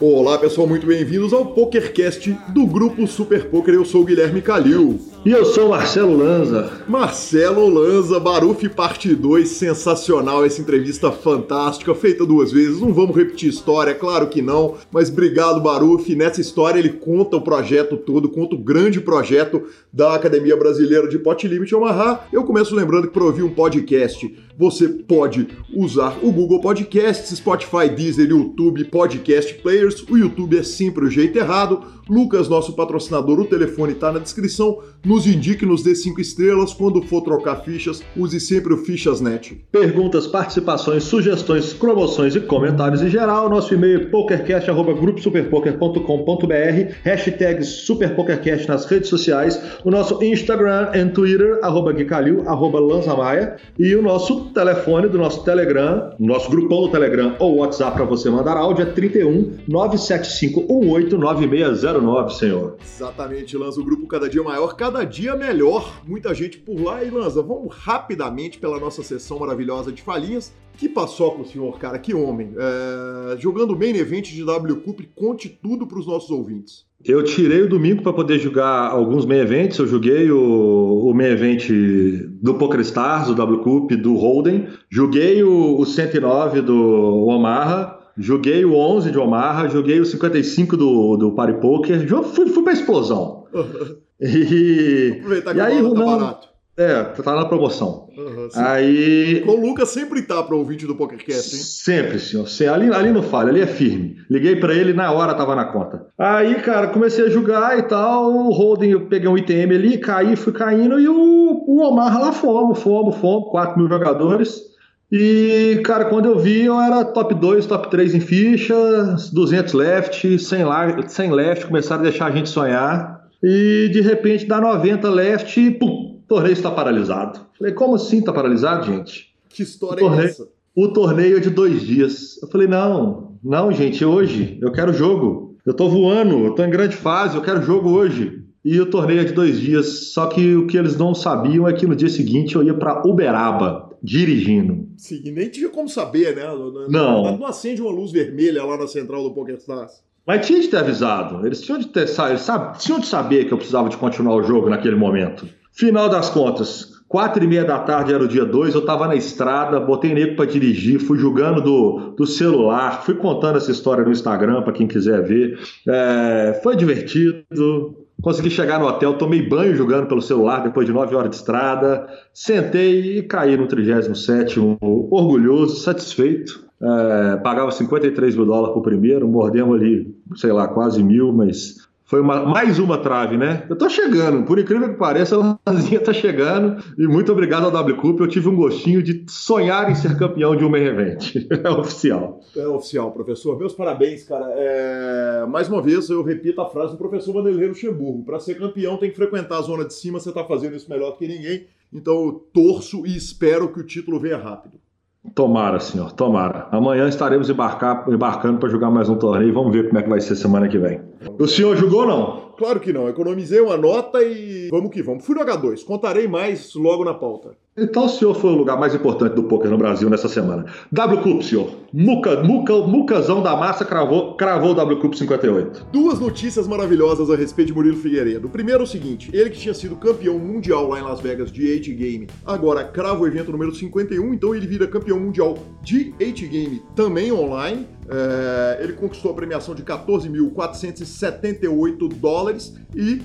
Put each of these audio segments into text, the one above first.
Olá pessoal, muito bem-vindos ao PokerCast do Grupo Super Poker. Eu sou o Guilherme Calil. E eu sou o Marcelo Lanza. Marcelo Lanza, Barufi parte 2, sensacional essa entrevista fantástica, feita duas vezes, não vamos repetir história, claro que não, mas obrigado Barufi. Nessa história ele conta o projeto todo, conta o grande projeto da Academia Brasileira de Pot Limit Omaha. Eu começo lembrando que para ouvir um podcast, você pode usar o Google Podcasts, Spotify, Deezer, YouTube, Podcast Players, o YouTube é sempre o jeito errado. Lucas, nosso patrocinador, o telefone está na descrição. Nos indique, nos dê 5 estrelas. Quando for trocar fichas, use sempre o FichasNet. Perguntas, participações, sugestões, promoções e comentários em geral. Nosso e-mail é pokercast@gruposuperpoker.com.br, hashtag SuperPokerCast nas redes sociais, o nosso Instagram e Twitter, @guicalil, @lanzamaia, e o nosso telefone do nosso Telegram, nosso grupão do Telegram ou WhatsApp para você mandar áudio é 31 975 189609, senhor. Exatamente, Lanza, o grupo cada dia maior, cada dia melhor, muita gente por lá. E Lanza, vamos rapidamente pela nossa sessão maravilhosa de falinhas. Que paçoca o senhor, cara, que homem. Jogando main event de WCUP, conte tudo para os nossos ouvintes. Eu tirei o domingo para poder jogar alguns main events. Eu joguei o main event do PokerStars, do WCUP, do Hold'em. Joguei o 109 do Omaha. Joguei o 11 de Omaha. Joguei o 55 do PartyPoker. Fui para explosão. Aproveitar que aí, o tá barato. É, tá na promoção. Aí... O Lucas sempre tá para ouvinte do PokerCast, hein? Sempre, senhor. Ali não falha, ali é firme. Liguei para ele, na hora tava na conta. Aí, cara, comecei a jogar e tal. O Hold'em, eu peguei um ITM ali, caí, fui caindo. E o Omar lá fomos. 4 mil jogadores. E, cara, quando eu vi, eu era top 2, top 3 em fichas, 200 left, 100 left. Começaram a deixar a gente sonhar. E, de repente, dá 90 left e pum! O torneio está paralisado. Falei, como assim está paralisado, gente? Que história é essa? O torneio é de 2 dias. Eu falei, não, gente, hoje eu quero jogo. Eu tô voando, eu tô em grande fase, eu quero jogo hoje. E o torneio é de 2 dias. Só que o que eles não sabiam é que no dia seguinte eu ia para Uberaba, dirigindo. Sim, e nem tinha como saber, né? Não acende uma luz vermelha lá na central do PokerStars. Mas tinha de ter avisado. Eles tinham de saber que eu precisava de continuar o jogo naquele momento. Final das contas, 4h30 da tarde era o dia 2, eu tava na estrada, botei nego pra dirigir, fui julgando do celular, fui contando essa história no Instagram pra quem quiser ver. Foi divertido, consegui chegar no hotel, tomei banho jogando pelo celular depois de 9 horas de estrada, sentei e caí no 37º, orgulhoso, satisfeito. Pagava $53 mil pro primeiro, mordemos ali, sei lá, quase 1.000, mas... Foi mais uma trave, né? Eu tô chegando, por incrível que pareça, a Lanzinha tá chegando. E muito obrigado ao WCUP, eu tive um gostinho de sonhar em ser campeão de um main event. É oficial. É oficial, professor. Meus parabéns, cara. Mais uma vez, eu repito a frase do professor Vanderlei Luxemburgo. Para ser campeão, tem que frequentar a zona de cima, você tá fazendo isso melhor do que ninguém. Então eu torço e espero que o título venha rápido. Tomara, senhor, tomara. Amanhã estaremos embarcando para jogar mais um torneio. Vamos ver como é que vai ser semana que vem. O senhor jogou ou não? Claro que não. Economizei uma nota e vamos que vamos. Fui no H2. Contarei mais logo na pauta. Então o senhor foi o lugar mais importante do poker no Brasil nessa semana. WCUP, senhor. Mucazão da massa cravou o WCUP 58. Duas notícias maravilhosas a respeito de Murilo Figueiredo. O primeiro é o seguinte. Ele que tinha sido campeão mundial lá em Las Vegas de 8GAME, agora crava o evento número 51. Então ele vira campeão mundial de 8GAME também online. Ele conquistou a premiação de $14.478 e,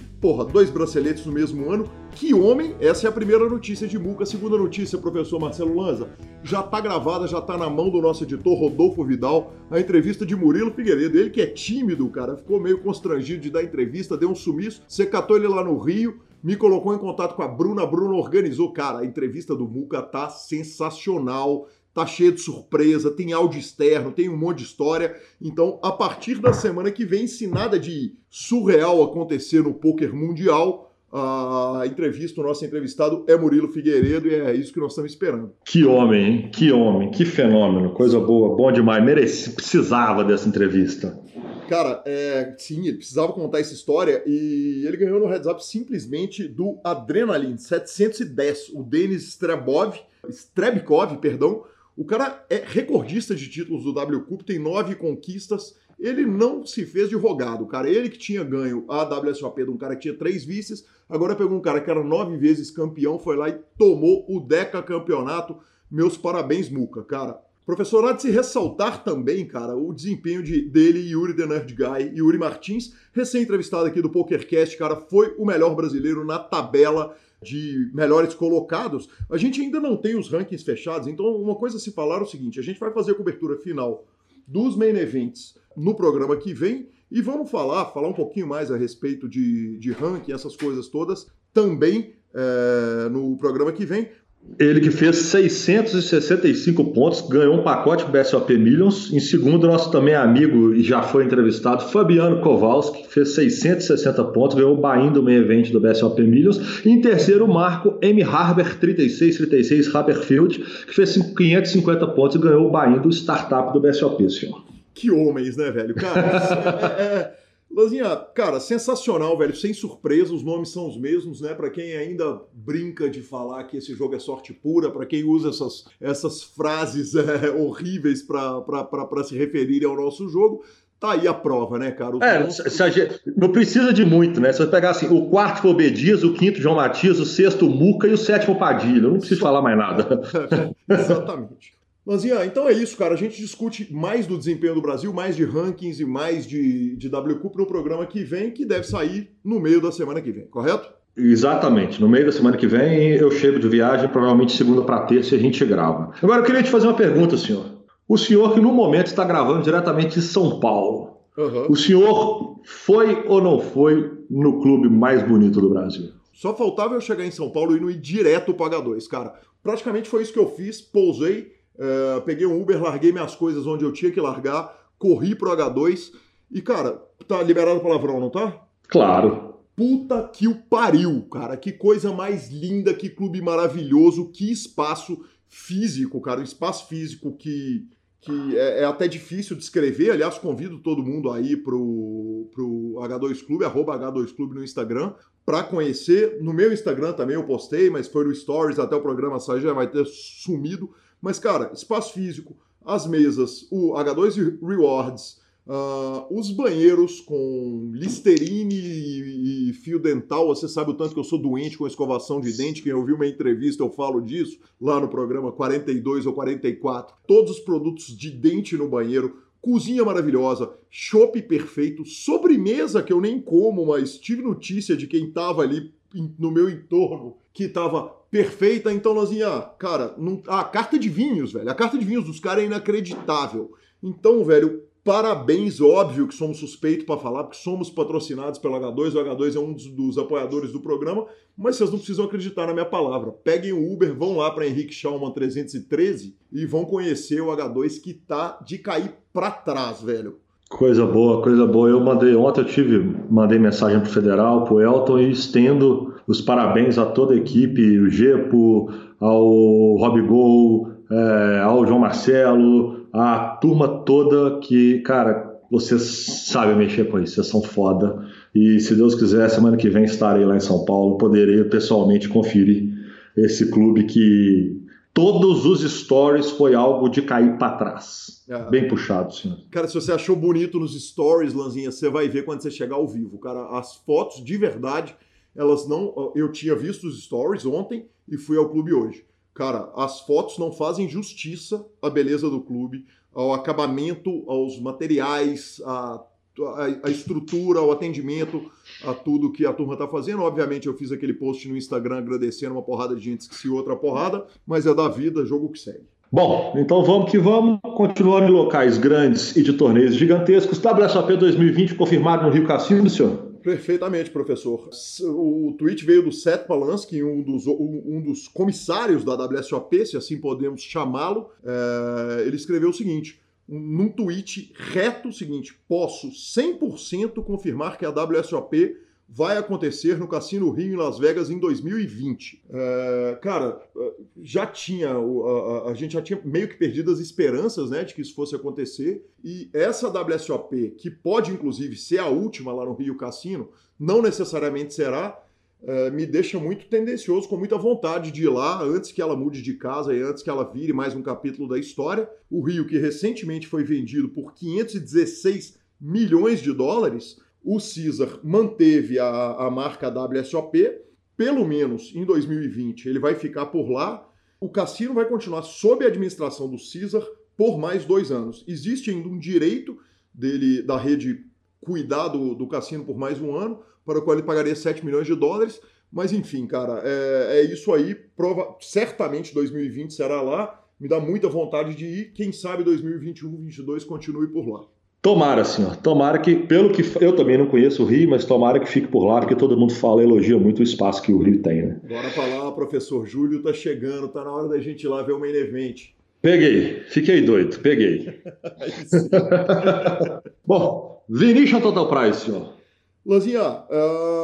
dois braceletes no mesmo ano. Que homem! Essa é a primeira notícia de Muca. A segunda notícia, professor Marcelo Lanza, já tá gravada, já tá na mão do nosso editor Rodolfo Vidal, a entrevista de Murilo Figueiredo. Ele que é tímido, cara, ficou meio constrangido de dar entrevista, deu um sumiço, você catou ele lá no Rio, me colocou em contato com a Bruna, a Bruna organizou. Cara, a entrevista do Muca tá sensacional, tá cheia de surpresa, tem áudio externo, tem um monte de história. Então, a partir da semana que vem, se nada de surreal acontecer no poker mundial... A entrevista, o nosso entrevistado é Murilo Figueiredo e é isso que nós estamos esperando. Que homem, hein? Que homem, que fenômeno, coisa boa, bom demais, precisava dessa entrevista. Cara, sim, ele precisava contar essa história e ele ganhou no heads up simplesmente do Adrenaline 710, o Denis Strebkov. O cara é recordista de títulos do WCUP, tem 9 conquistas. Ele não se fez de rogado, cara. Ele que tinha ganho a WSOP de um cara que tinha 3 vices, agora pegou um cara que era 9 vezes campeão, foi lá e tomou o decacampeonato. Meus parabéns, Muca, cara. Professor, há de se ressaltar também, cara, o desempenho dele, Yuri The Nerd Guy, Yuri Martins, recém-entrevistado aqui do PokerCast, cara, foi o melhor brasileiro na tabela de melhores colocados. A gente ainda não tem os rankings fechados, então uma coisa a se falar é o seguinte: a gente vai fazer a cobertura final dos main events no programa que vem e vamos falar um pouquinho mais a respeito de ranking, essas coisas todas, também no programa que vem. Ele que fez 665 pontos, ganhou um pacote BSOP Millions. Em segundo, nosso também amigo e já foi entrevistado, Fabiano Kowalski, fez 660 pontos, ganhou o buy-in do main event do BSOP Millions. E em terceiro, Marco M. Harber, 3636 Haberfield, que fez 550 pontos e ganhou o buy-in do startup do BSOP, senhor. Que homens, né, velho? Cara, Lanzinha, cara, sensacional, velho, sem surpresa, os nomes são os mesmos, né? Pra quem ainda brinca de falar que esse jogo é sorte pura, pra quem usa essas frases horríveis pra se referir ao nosso jogo, tá aí a prova, né, cara? Não precisa de muito, né? Se você pegar assim, o quarto foi o Bedias, o quinto João Matias, o sexto Muca e o sétimo Padilha, não preciso falar mais nada. Exatamente. Lanzinha, então é isso, cara. A gente discute mais do desempenho do Brasil, mais de rankings e mais de WCUP no programa que vem, que deve sair no meio da semana que vem, correto? Exatamente. No meio da semana que vem eu chego de viagem, provavelmente segunda para terça a gente grava. Agora eu queria te fazer uma pergunta, senhor. O senhor que no momento está gravando diretamente de São Paulo, O senhor foi ou não foi no clube mais bonito do Brasil? Só faltava eu chegar em São Paulo e não ir direto para H2, cara. Praticamente foi isso que eu fiz, pousei, peguei um Uber, larguei minhas coisas onde eu tinha que largar, corri pro H2 e, cara, tá liberado o palavrão, não tá? Claro. Puta que o pariu, cara. Que coisa mais linda, que clube maravilhoso, que espaço físico, cara. Um espaço físico que é até difícil de escrever. Aliás, convido todo mundo aí pro H2Clube, arroba H2Clube no Instagram, para conhecer. No meu Instagram também eu postei, mas foi no Stories, até o programa sair já vai ter sumido. Mas, cara, espaço físico, as mesas, o H2 Rewards, os banheiros com Listerine e fio dental. Você sabe o tanto que eu sou doente com escovação de dente. Quem ouviu minha entrevista, eu falo disso lá no programa 42 ou 44. Todos os produtos de dente no banheiro, cozinha maravilhosa, chopp perfeito, sobremesa que eu nem como, mas tive notícia de quem tava ali no meu entorno que tava perfeita. Então, Lanzinha, cara, a carta de vinhos, velho, a carta de vinhos dos caras é inacreditável. Então, velho, parabéns, óbvio que somos suspeitos para falar, porque somos patrocinados pelo H2, o H2 é um dos apoiadores do programa, mas vocês não precisam acreditar na minha palavra. Peguem o Uber, vão lá para Henrique Schaumann 313 e vão conhecer o H2, que tá de cair para trás, velho. Coisa boa, coisa boa. Eu mandei ontem, mandei mensagem pro Federal, pro Elton, e estendo os parabéns a toda a equipe, o Gepo, ao Robigol, ao João Marcelo, a turma toda que, cara, vocês sabem mexer com isso, vocês são foda. E se Deus quiser, semana que vem estarei lá em São Paulo, poderei pessoalmente conferir esse clube que todos os stories foi algo de cair para trás. Bem puxado, senhor. Cara, se você achou bonito nos stories, Lanzinha, você vai ver quando você chegar ao vivo, cara. As fotos de verdade... Elas não. Eu tinha visto os stories ontem e fui ao clube hoje. Cara, as fotos não fazem justiça à beleza do clube, ao acabamento, aos materiais, à estrutura, ao atendimento, a tudo que a turma tá fazendo. Obviamente, eu fiz aquele post no Instagram agradecendo uma porrada de gente, esqueci outra porrada, mas é da vida, jogo que segue. Bom, então vamos que vamos. Continuando em locais grandes e de torneios gigantescos. WSOP 2020 confirmado no Rio Cassino, senhor? Perfeitamente, professor. O tweet veio do Seth Palansky, um dos comissários da WSOP, se assim podemos chamá-lo. Ele escreveu o seguinte, num tweet reto, o seguinte: posso 100% confirmar que a WSOP vai acontecer no Cassino Rio, em Las Vegas, em 2020. Cara, a gente já tinha meio que perdido as esperanças, né, de que isso fosse acontecer, e essa WSOP, que pode inclusive ser a última lá no Rio Cassino, não necessariamente será, me deixa muito tendencioso, com muita vontade de ir lá, antes que ela mude de casa e antes que ela vire mais um capítulo da história. O Rio, que recentemente foi vendido por 516 milhões de dólares... O Caesar manteve a marca WSOP, pelo menos em 2020 ele vai ficar por lá. O cassino vai continuar sob a administração do Caesar por mais 2 anos. Existe ainda um direito dele, da rede, cuidar do cassino por mais 1 ano, para o qual ele pagaria 7 milhões de dólares. Mas enfim, cara, é isso aí. Certamente 2020 será lá. Me dá muita vontade de ir. Quem sabe 2021, 2022 continue por lá. Tomara, senhor. Tomara que, pelo que... Eu também não conheço o Rio, mas tomara que fique por lá, porque todo mundo fala, elogia muito o espaço que o Rio tem, né? Bora pra lá, professor Júlio tá chegando, tá na hora da gente ir lá ver o main event. Peguei. Fiquei doido. Peguei. Aí sim. Bom, Vinicius Total Prize, senhor. Lanzinha,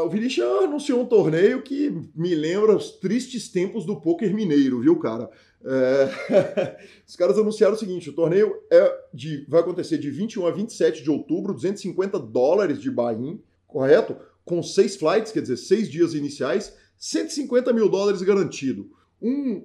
o Vinicius anunciou um torneio que me lembra os tristes tempos do pôquer mineiro, viu, cara? Os caras anunciaram o seguinte: o torneio vai acontecer de 21 a 27 de outubro, $250 de buy-in, correto? Com 6 flights, quer dizer, 6 dias iniciais, $150 mil garantido. Um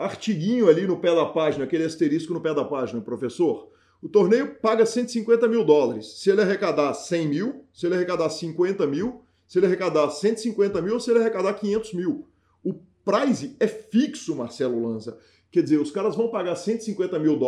artiguinho ali no pé da página, aquele asterisco no pé da página, professor. O torneio paga $150 mil. Se ele arrecadar 100 mil, se ele arrecadar 50 mil, se ele arrecadar 150 mil, se ele arrecadar 500 mil. O prize é fixo, Marcelo Lanza. Quer dizer, os caras vão pagar $150 mil,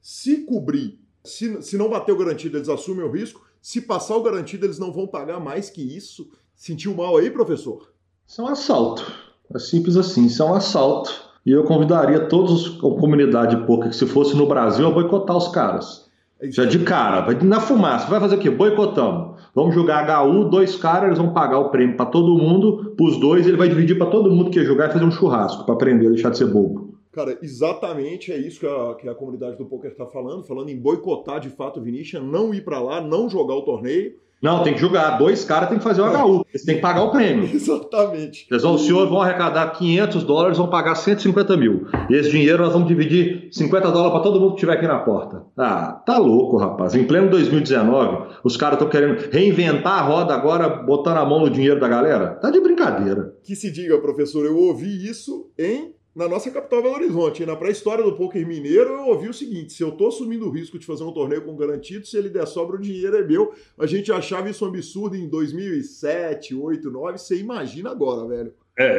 se cobrir. Se não bater o garantido, eles assumem o risco. Se passar o garantido, eles não vão pagar mais que isso. Sentiu mal aí, professor? Isso é um assalto. É simples assim, isso é um assalto. E eu convidaria todos a comunidade de poker que, se fosse no Brasil, a boicotar os caras. Já de cara, na fumaça. Vai fazer o quê? Boicotamos. Vamos jogar HU, 2 caras, eles vão pagar o prêmio para todo mundo, para os 2, ele vai dividir para todo mundo que ia jogar e fazer um churrasco para aprender, deixar de ser bobo. Cara, exatamente é isso que a comunidade do poker está falando em boicotar de fato o Vinicius, não ir para lá, não jogar o torneio. Não, tem que jogar. 2 caras tem que fazer o HU. Eles têm que pagar o prêmio. Exatamente. Eles vão, o senhor vão arrecadar $500, vão pagar 150 mil. E esse dinheiro nós vamos dividir $50 para todo mundo que estiver aqui na porta. Ah, tá louco, rapaz. Em pleno 2019, os caras estão querendo reinventar a roda agora, botando a mão no dinheiro da galera. Tá de brincadeira. Que se diga, professor, eu ouvi isso na nossa capital Belo Horizonte. Na pré-história do poker mineiro, eu ouvi o seguinte: se eu tô assumindo o risco de fazer um torneio com garantido, se ele der sobra, o dinheiro é meu. A gente achava isso um absurdo em 2007, 2008, 2009, você imagina agora, velho.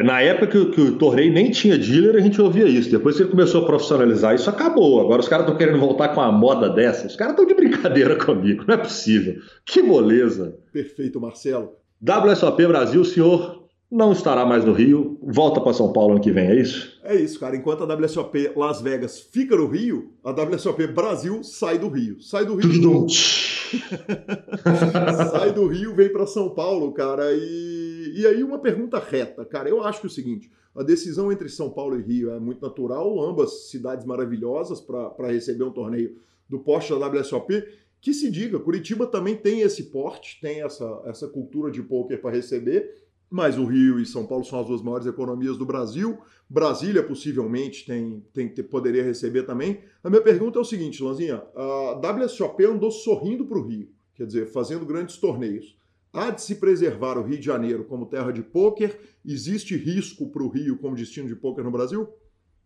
Na época que o torneio nem tinha dealer, a gente ouvia isso. Depois que ele começou a profissionalizar, isso acabou. Agora os caras estão querendo voltar com uma moda dessa. Os caras estão de brincadeira comigo, não é possível. Que moleza. Perfeito, Marcelo. WSOP Brasil, senhor... não estará mais no Rio, volta para São Paulo ano que vem, é isso? É isso, cara. Enquanto a WSOP Las Vegas fica no Rio, a WSOP Brasil sai do Rio. Sai do Rio. Sai do Rio, vem para São Paulo, cara. E aí uma pergunta reta, cara. Eu acho que é o seguinte: a decisão entre São Paulo e Rio é muito natural, ambas cidades maravilhosas para receber um torneio do porte da WSOP. Que se diga, Curitiba também tem esse porte, tem essa cultura de pôquer para receber. Mas o Rio e São Paulo são as 2 maiores economias do Brasil. Brasília, possivelmente, poderia receber também. A minha pergunta é o seguinte, Lanzinha. A WSOP andou sorrindo para o Rio, quer dizer, fazendo grandes torneios. Há de se preservar o Rio de Janeiro como terra de pôquer? Existe risco para o Rio como destino de pôquer no Brasil?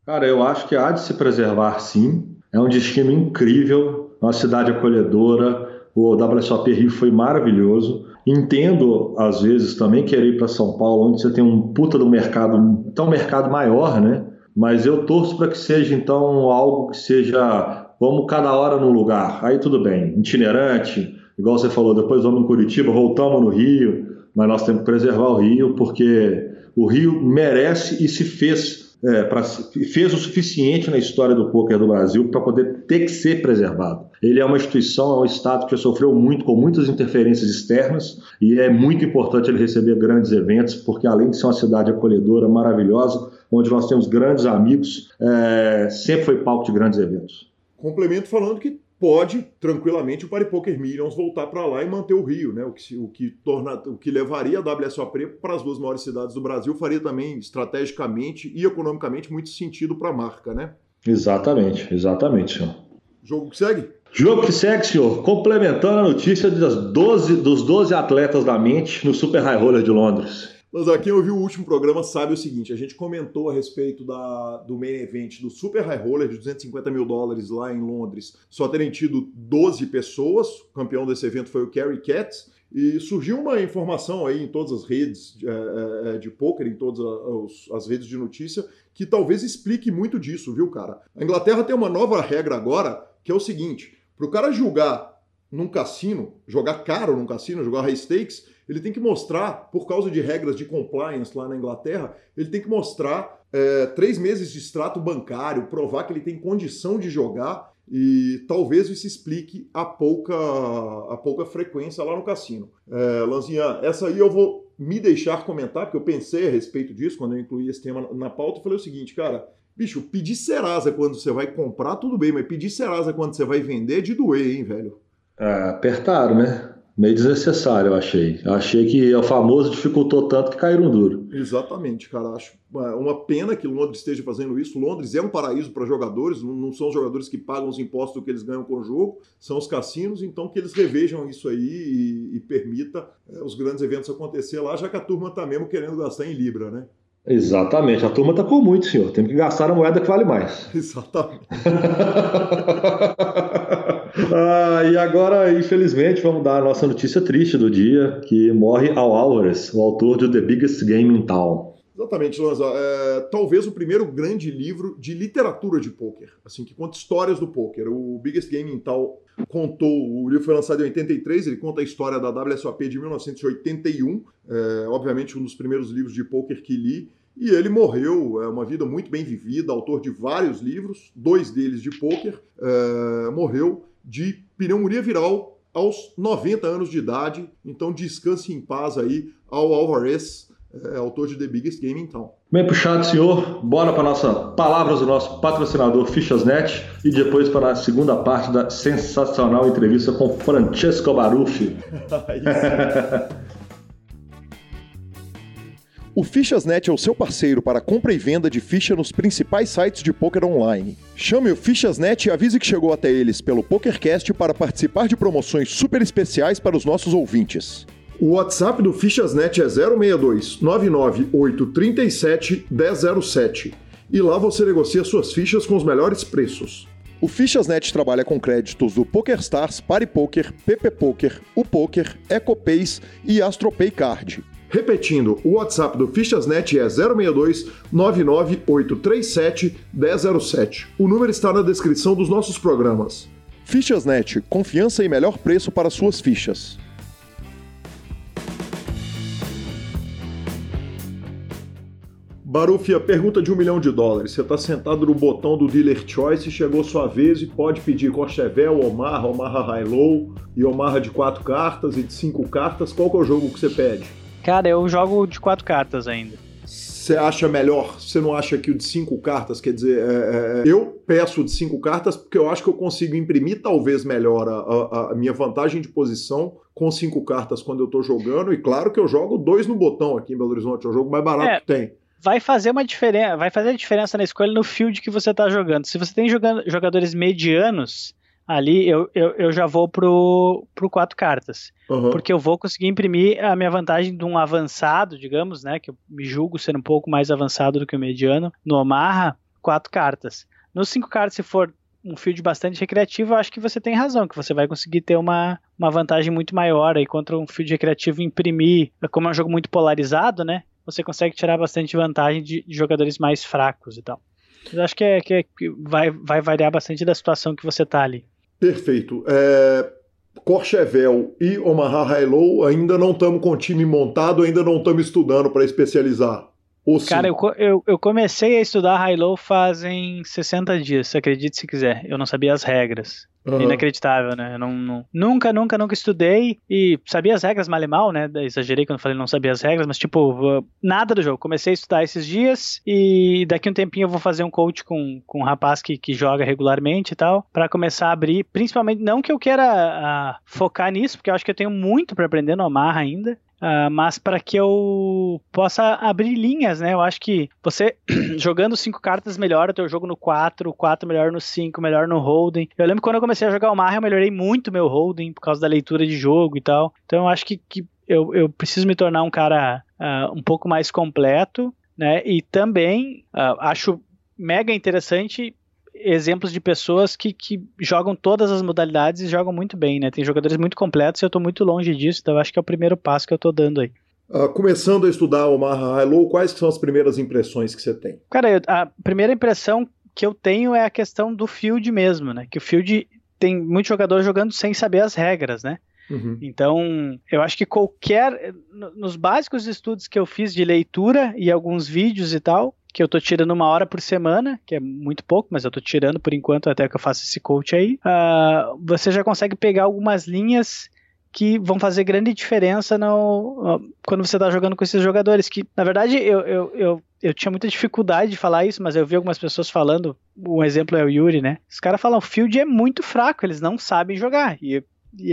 Cara, eu acho que há de se preservar, sim. É um destino incrível, uma cidade acolhedora. O WSOP Rio foi maravilhoso. Entendo, às vezes, também querer ir para São Paulo, onde você tem um puta do mercado, então um mercado maior, né? Mas eu torço para que seja, então, algo que seja, vamos cada hora num lugar, aí tudo bem, itinerante, igual você falou, depois vamos em Curitiba, voltamos no Rio, mas nós temos que preservar o Rio, porque o Rio merece e se fez o suficiente na história do pôquer do Brasil para poder ter que ser preservado. Ele é uma instituição, é um estado que já sofreu muito com muitas interferências externas, e é muito importante ele receber grandes eventos, porque além de ser uma cidade acolhedora, maravilhosa, onde nós temos grandes amigos, sempre foi palco de grandes eventos. Complemento falando que pode tranquilamente o PartyPoker Millions voltar para lá e manter o Rio, né? O que levaria a WSOP para as duas maiores cidades do Brasil, faria também estrategicamente e economicamente muito sentido para a marca, né? Exatamente, exatamente, senhor. Jogo que segue? Jogo que segue, senhor. Complementando a notícia dos 12 atletas da mente no Super High Roller de Londres. Mas quem ouviu o último programa sabe o seguinte, a gente comentou a respeito do main event do Super High Roller de $250 mil lá em Londres, só terem tido 12 pessoas, o campeão desse evento foi o Kerry Katz, e surgiu uma informação aí em todas as redes de poker, em todas as redes de notícia, que talvez explique muito disso, viu, cara? A Inglaterra tem uma nova regra agora, que é o seguinte, pro cara jogar num cassino, jogar caro num cassino, jogar high stakes, ele tem que mostrar, por causa de regras de compliance lá na Inglaterra, ele tem que mostrar 3 meses de extrato bancário, provar que ele tem condição de jogar e talvez isso explique a pouca frequência lá no cassino. Lanzinha, essa aí eu vou me deixar comentar, porque eu pensei a respeito disso quando eu incluí esse tema na pauta, eu falei o seguinte, cara, bicho, pedir Serasa quando você vai comprar, tudo bem, mas pedir Serasa quando você vai vender é de doer, hein, velho? Ah, apertaram, né? Meio desnecessário, eu achei. Achei que o famoso dificultou tanto que caíram duro. Exatamente, cara. Acho uma pena que Londres esteja fazendo isso. Londres é um paraíso para jogadores. Não são os jogadores que pagam os impostos que eles ganham com o jogo. São os cassinos. Então que eles revejam isso aí e permita os grandes eventos acontecer lá, já que a turma tá mesmo querendo gastar em libra, né? Exatamente. A turma tá com muito, senhor. Tem que gastar na moeda que vale mais. Exatamente. Ah, e agora, infelizmente, vamos dar a nossa notícia triste do dia, que morre Al Alvarez, o autor de The Biggest Game in Town. Exatamente, Lanza. Talvez o primeiro grande livro de literatura de pôquer, assim, que conta histórias do pôquer. O Biggest Game in Town o livro foi lançado em 83, ele conta a história da WSOP de 1981, obviamente um dos primeiros livros de pôquer que li. E ele morreu, uma vida muito bem vivida, autor de vários livros, 2 deles de pôquer, morreu de pneumonia viral aos 90 anos de idade. Então descanse em paz aí ao Alvarez, autor de The Biggest Game in Town. Bem puxado, senhor. Bora para nossas palavras do nosso patrocinador FichasNet e depois para a segunda parte da sensacional entrevista com Francesco Barufi. O FichasNet é o seu parceiro para compra e venda de ficha nos principais sites de pôquer online. Chame o FichasNet e avise que chegou até eles pelo PokerCast para participar de promoções super especiais para os nossos ouvintes. O WhatsApp do FichasNet é 062 99837 1007 e lá você negocia suas fichas com os melhores preços. O FichasNet trabalha com créditos do PokerStars, PartyPoker, PPPoker, UPoker, EcoPays e AstroPay Card. Repetindo, o WhatsApp do FichasNet é 062 99837 1007. O número está na descrição dos nossos programas. FichasNet, confiança e melhor preço para suas fichas. Barufi, a pergunta de $1 milhão. Você está sentado no botão do Dealer Choice, chegou sua vez e pode pedir Courchevel, Omaha, Omaha High Low e Omaha de 4 cartas e de 5 cartas. Qual que é o jogo que você pede? Cara, eu jogo de 4 cartas ainda. Você acha melhor? Você não acha que o de 5 cartas, quer dizer, eu peço o de 5 cartas porque eu acho que eu consigo imprimir talvez melhor a minha vantagem de posição com 5 cartas quando eu tô jogando, e claro que eu jogo 2 no botão aqui em Belo Horizonte, é o jogo mais barato que tem. Vai fazer uma diferença, vai fazer a diferença na escolha no field que você tá jogando. Se você tem jogadores medianos, ali eu já vou pro 4 cartas. Uhum. Porque eu vou conseguir imprimir a minha vantagem de um avançado, digamos, né? Que eu me julgo ser um pouco mais avançado do que o mediano. No Omaha, 4 cartas. Nos 5 cartas, se for um field bastante recreativo, eu acho que você tem razão, que você vai conseguir ter uma vantagem muito maior aí contra um field recreativo imprimir. Como é um jogo muito polarizado, né? Você consegue tirar bastante vantagem de jogadores mais fracos e tal. Eu acho que vai variar bastante da situação que você tá ali. Perfeito. Courchevel e Omaha High Low ainda não estamos com o time montado, ainda não estamos estudando para especializar. Ou cara, eu comecei a estudar high-low fazem 60 dias, acredite se quiser. Eu não sabia as regras. Uhum. Inacreditável, né? Eu nunca estudei e sabia as regras mal e mal, né? Exagerei quando falei não sabia as regras, mas tipo, nada do jogo. Comecei a estudar esses dias e daqui um tempinho eu vou fazer um coach com um rapaz que joga regularmente e tal, pra começar a abrir, principalmente, não que eu queira focar nisso, porque eu acho que eu tenho muito pra aprender no Omaha ainda. Mas para que eu possa abrir linhas, né? Eu acho que você jogando 5 cartas melhora o teu jogo no 4, o 4 melhor no 5, melhor no holding. Eu lembro que quando eu comecei a jogar o Omaha, eu melhorei muito meu holding por causa da leitura de jogo e tal. Então eu acho que eu preciso me tornar um cara um pouco mais completo, né? E também acho mega interessante exemplos de pessoas que jogam todas as modalidades e jogam muito bem, né? Tem jogadores muito completos e eu tô muito longe disso, então eu acho que é o primeiro passo que eu tô dando aí. Começando a estudar o Omaha High Low, quais são as primeiras impressões que você tem? Cara, a primeira impressão que eu tenho é a questão do field mesmo, né? Que o field tem muitos jogadores jogando sem saber as regras, né? Uhum. Então, eu acho que nos básicos estudos que eu fiz de leitura e alguns vídeos e tal, que eu tô tirando 1 hora por semana, que é muito pouco, mas eu tô tirando por enquanto até que eu faça esse coach aí, você já consegue pegar algumas linhas que vão fazer grande diferença quando você tá jogando com esses jogadores, que na verdade eu tinha muita dificuldade de falar isso, mas eu vi algumas pessoas falando, um exemplo é o Yuri, né? Os caras falam, o field é muito fraco, eles não sabem jogar, e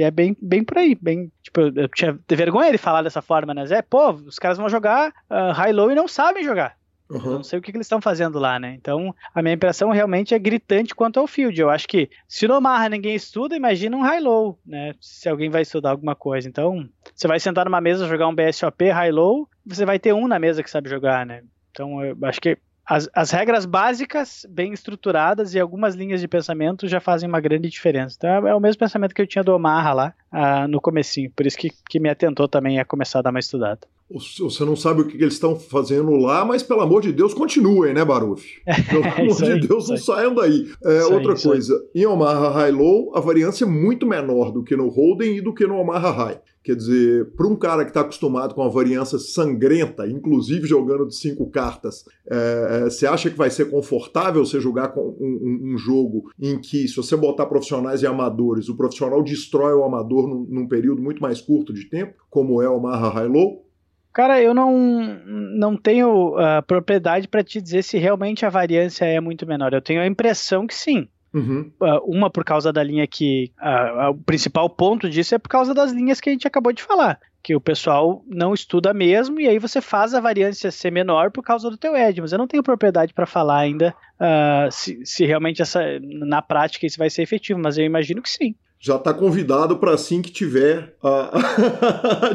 é bem por aí, tipo, eu tinha vergonha de falar dessa forma, né? Os caras vão jogar high-low e não sabem jogar. Uhum. Eu não sei o que eles estão fazendo lá, né? Então, a minha impressão realmente é gritante quanto ao field. Eu acho que, se no Omaha ninguém estuda, imagina um high-low, né? Se alguém vai estudar alguma coisa. Então, você vai sentar numa mesa, jogar um BSOP high-low, você vai ter um na mesa que sabe jogar, né? Então, eu acho que as regras básicas, bem estruturadas e algumas linhas de pensamento já fazem uma grande diferença. Então, é o mesmo pensamento que eu tinha do Omaha lá no comecinho. Por isso que me atentou também a começar a dar uma estudada. Você não sabe o que eles estão fazendo lá, mas, pelo amor de Deus, continuem, né, Barufi? Pelo amor de Deus, não saiam daí. Outra coisa, em Omaha High Low, a variância é muito menor do que no Hold'em e do que no Omaha High. Quer dizer, para um cara que está acostumado com uma variância sangrenta, inclusive jogando de 5 cartas, você acha que vai ser confortável você jogar com um jogo em que, se você botar profissionais e amadores, o profissional destrói o amador num período muito mais curto de tempo, como é o Omaha High Low? Cara, eu não tenho propriedade para te dizer se realmente a variância é muito menor. Eu tenho a impressão que sim. Uhum. Uma por causa da linha que... o principal ponto disso é por causa das linhas que a gente acabou de falar. Que o pessoal não estuda mesmo e aí você faz a variância ser menor por causa do teu edge. Mas eu não tenho propriedade para falar ainda se realmente na prática isso vai ser efetivo. Mas eu imagino que sim. Já está convidado para assim que tiver,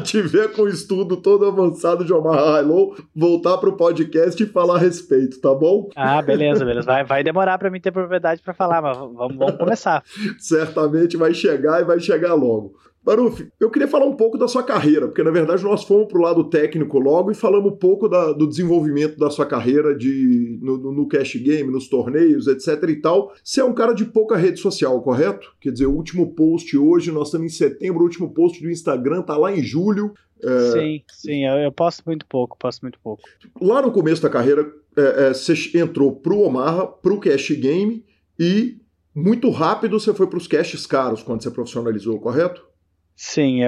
tiver com o estudo todo avançado de Omaha High Low, voltar para o podcast e falar a respeito, tá bom? Beleza. Vai demorar para mim ter propriedade para falar, mas vamos começar. Certamente vai chegar e vai chegar logo. Barufi, eu queria falar um pouco da sua carreira, porque na verdade nós fomos para o lado técnico logo e falamos um pouco do desenvolvimento da sua carreira no cash game, nos torneios, etc e tal. Você é um cara de pouca rede social, correto? Quer dizer, o último post hoje, nós estamos em setembro, o último post do Instagram tá lá em julho. Sim, eu posto muito pouco. Lá no começo da carreira, você entrou pro Omaha, pro cash game e muito rápido você foi para os cashes caros quando você profissionalizou, correto? Sim,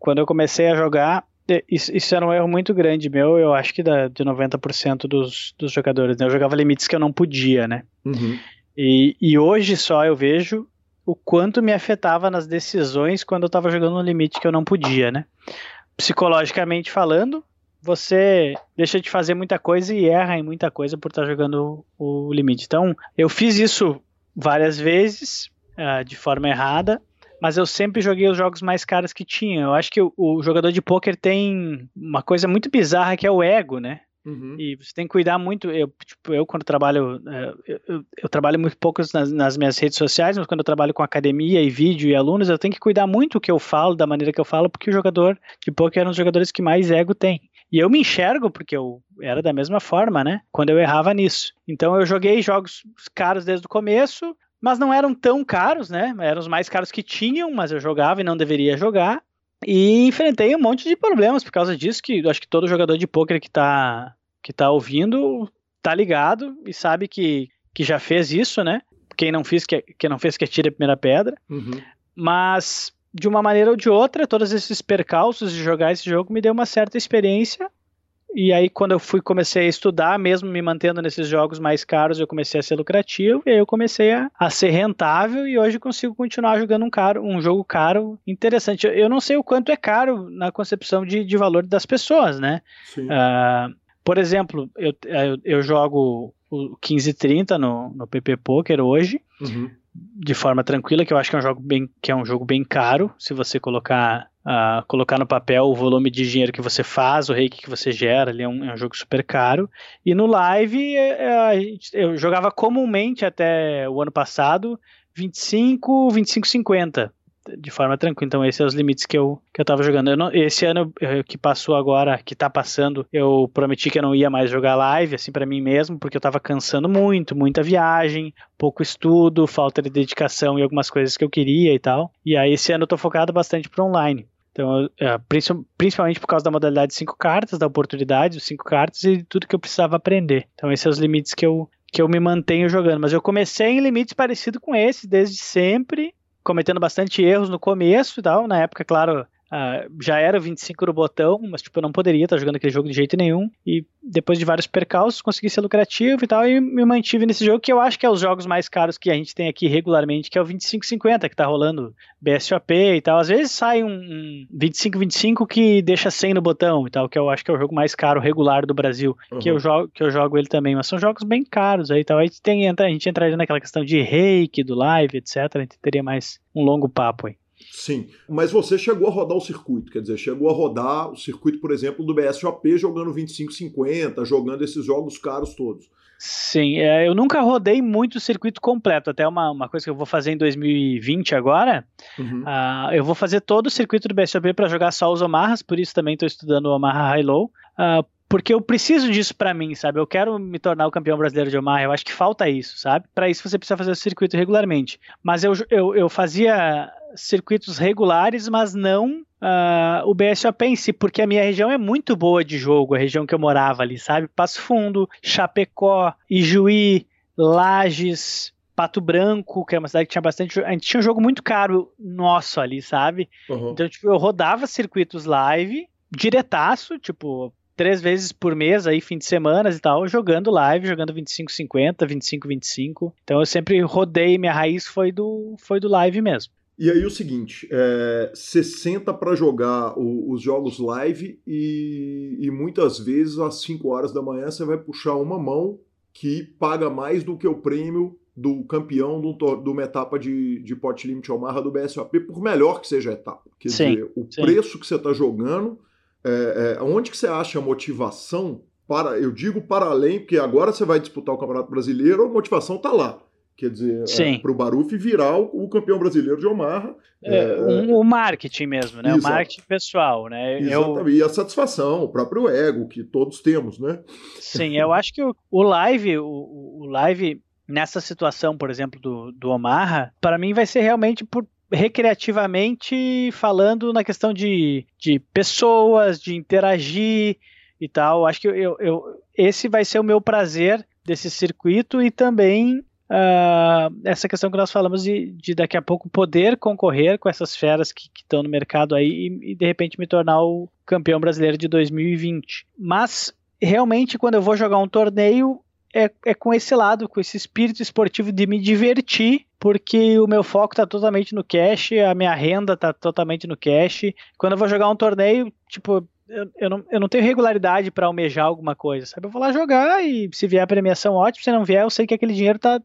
quando eu comecei a jogar, isso era um erro muito grande meu, eu acho que de 90% dos jogadores, né? Eu jogava limites que eu não podia, né? Uhum. E hoje só eu vejo o quanto me afetava nas decisões quando eu tava jogando um limite que eu não podia, né? Psicologicamente falando, você deixa de fazer muita coisa e erra em muita coisa por estar jogando o limite. Então, eu fiz isso várias vezes, de forma errada, mas eu sempre joguei os jogos mais caros que tinha. Eu acho que o jogador de pôquer tem uma coisa muito bizarra que é o ego, né? Uhum. E você tem que cuidar muito. Eu quando trabalho, eu trabalho muito pouco nas minhas redes sociais, mas quando eu trabalho com academia e vídeo e alunos, eu tenho que cuidar muito o que eu falo, da maneira que eu falo, porque o jogador de pôquer é um dos jogadores que mais ego tem. E eu me enxergo porque eu era da mesma forma, né? Quando eu errava nisso. Então eu joguei jogos caros desde o começo, mas não eram tão caros, né? Eram os mais caros que tinham, mas eu jogava e não deveria jogar. E enfrentei um monte de problemas por causa disso, que eu acho que todo jogador de pôquer que tá que tá ouvindo tá ligado e sabe que já fez isso, né? Quem não fez que atire a primeira pedra. Uhum. Mas, de uma maneira ou de outra, todos esses percalços de jogar esse jogo me deu uma certa experiência. E aí, quando eu comecei a estudar, mesmo me mantendo nesses jogos mais caros, eu comecei a ser lucrativo, e aí eu comecei a ser rentável, e hoje consigo continuar jogando um jogo caro interessante. Eu não sei o quanto é caro na concepção de valor das pessoas, né? Sim. Por exemplo, eu jogo o 1530 no PPPoker hoje, uhum, de forma tranquila, que eu acho que é um jogo bem caro, se você colocar no papel o volume de dinheiro que você faz, o rake que você gera, ele é um jogo super caro. E no live eu jogava comumente até o ano passado 25,50 de forma tranquila. Então esses são os limites que eu tava jogando. Esse ano que passou agora, que tá passando, eu prometi que eu não ia mais jogar live, assim, pra mim mesmo, porque eu tava cansando muito, muita viagem, pouco estudo, falta de dedicação e algumas coisas que eu queria e tal. E aí esse ano eu tô focado bastante pro online. Então, principalmente por causa da modalidade de 5 cartas, da oportunidade dos 5 cartas e tudo que eu precisava aprender. Então esses são os limites que eu me mantenho jogando. Mas eu comecei em limites parecidos com esse, desde sempre, cometendo bastante erros no começo e tal. Na época, claro, já era 25 no botão, mas tipo, eu não poderia estar jogando aquele jogo de jeito nenhum. E depois de vários percalços, consegui ser lucrativo e tal, e me mantive nesse jogo, que eu acho que é os jogos mais caros que a gente tem aqui regularmente, que é o 25,50, que tá rolando BSOP e tal. Às vezes sai um 25,25 que deixa 100 no botão e tal, que eu acho que é o jogo mais caro regular do Brasil, uhum, que eu jogo ele também, mas são jogos bem caros aí e tal. A gente entraria naquela questão de rake, do live, etc. A gente teria mais um longo papo aí. Sim, mas você chegou a rodar o circuito, quer dizer, chegou a rodar o circuito, por exemplo, do BSOP, jogando 25,50, jogando esses jogos caros todos. Sim, eu nunca rodei muito o circuito completo, até uma coisa que eu vou fazer em 2020 agora, uhum, eu vou fazer todo o circuito do BSOP para jogar só os Omahas, por isso também estou estudando o Omaha High Low, porque eu preciso disso pra mim, sabe? Eu quero me tornar o campeão brasileiro de Omaha, eu acho que falta isso, sabe? Pra isso você precisa fazer o circuito regularmente. Mas eu fazia circuitos regulares, mas não o BSOP em si, porque a minha região é muito boa de jogo, a região que eu morava ali, sabe? Passo Fundo, Chapecó, Ijuí, Lages, Pato Branco, que é uma cidade que tinha bastante jogo. A gente tinha um jogo muito caro nosso ali, sabe? Uhum. Então, tipo, eu rodava circuitos live, diretaço, tipo 3 vezes por mês, aí, fim de semana e tal, jogando live, jogando 25,50, 25,25. Então eu sempre rodei, minha raiz foi do live mesmo. E aí o seguinte, você senta para jogar os jogos live e muitas vezes às 5 horas da manhã você vai puxar uma mão que paga mais do que o prêmio do campeão de uma etapa de pot limit Omaha do BSOP, por melhor que seja a etapa. Quer dizer, o preço que você está jogando. Onde que você acha a motivação para, eu digo para além, porque agora você vai disputar o Campeonato Brasileiro, a motivação está lá. Quer dizer, para o Barufi virar o campeão brasileiro de Omaha. O marketing mesmo, né? Exato. O marketing pessoal, né? Exatamente. E a satisfação, o próprio ego que todos temos, né? Sim, eu acho que o live nessa situação, por exemplo, do Omaha, para mim vai ser realmente por recreativamente falando na questão de pessoas, de interagir e tal. Acho que esse vai ser o meu prazer desse circuito e também essa questão que nós falamos de daqui a pouco poder concorrer com essas feras que estão no mercado aí e de repente me tornar o campeão brasileiro de 2020. Mas realmente quando eu vou jogar um torneio é com esse lado, com esse espírito esportivo de me divertir, porque o meu foco está totalmente no cash, a minha renda está totalmente no cash. Quando eu vou jogar um torneio, tipo, eu não tenho regularidade para almejar alguma coisa, sabe? Eu vou lá jogar e se vier a premiação, ótimo, se não vier, eu sei que aquele dinheiro tá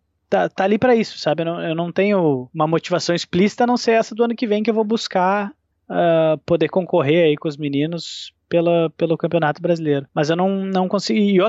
ali para isso, sabe? Eu não tenho uma motivação explícita, a não ser essa do ano que vem, que eu vou buscar poder concorrer aí com os meninos pelo Campeonato Brasileiro. Mas eu não consegui. E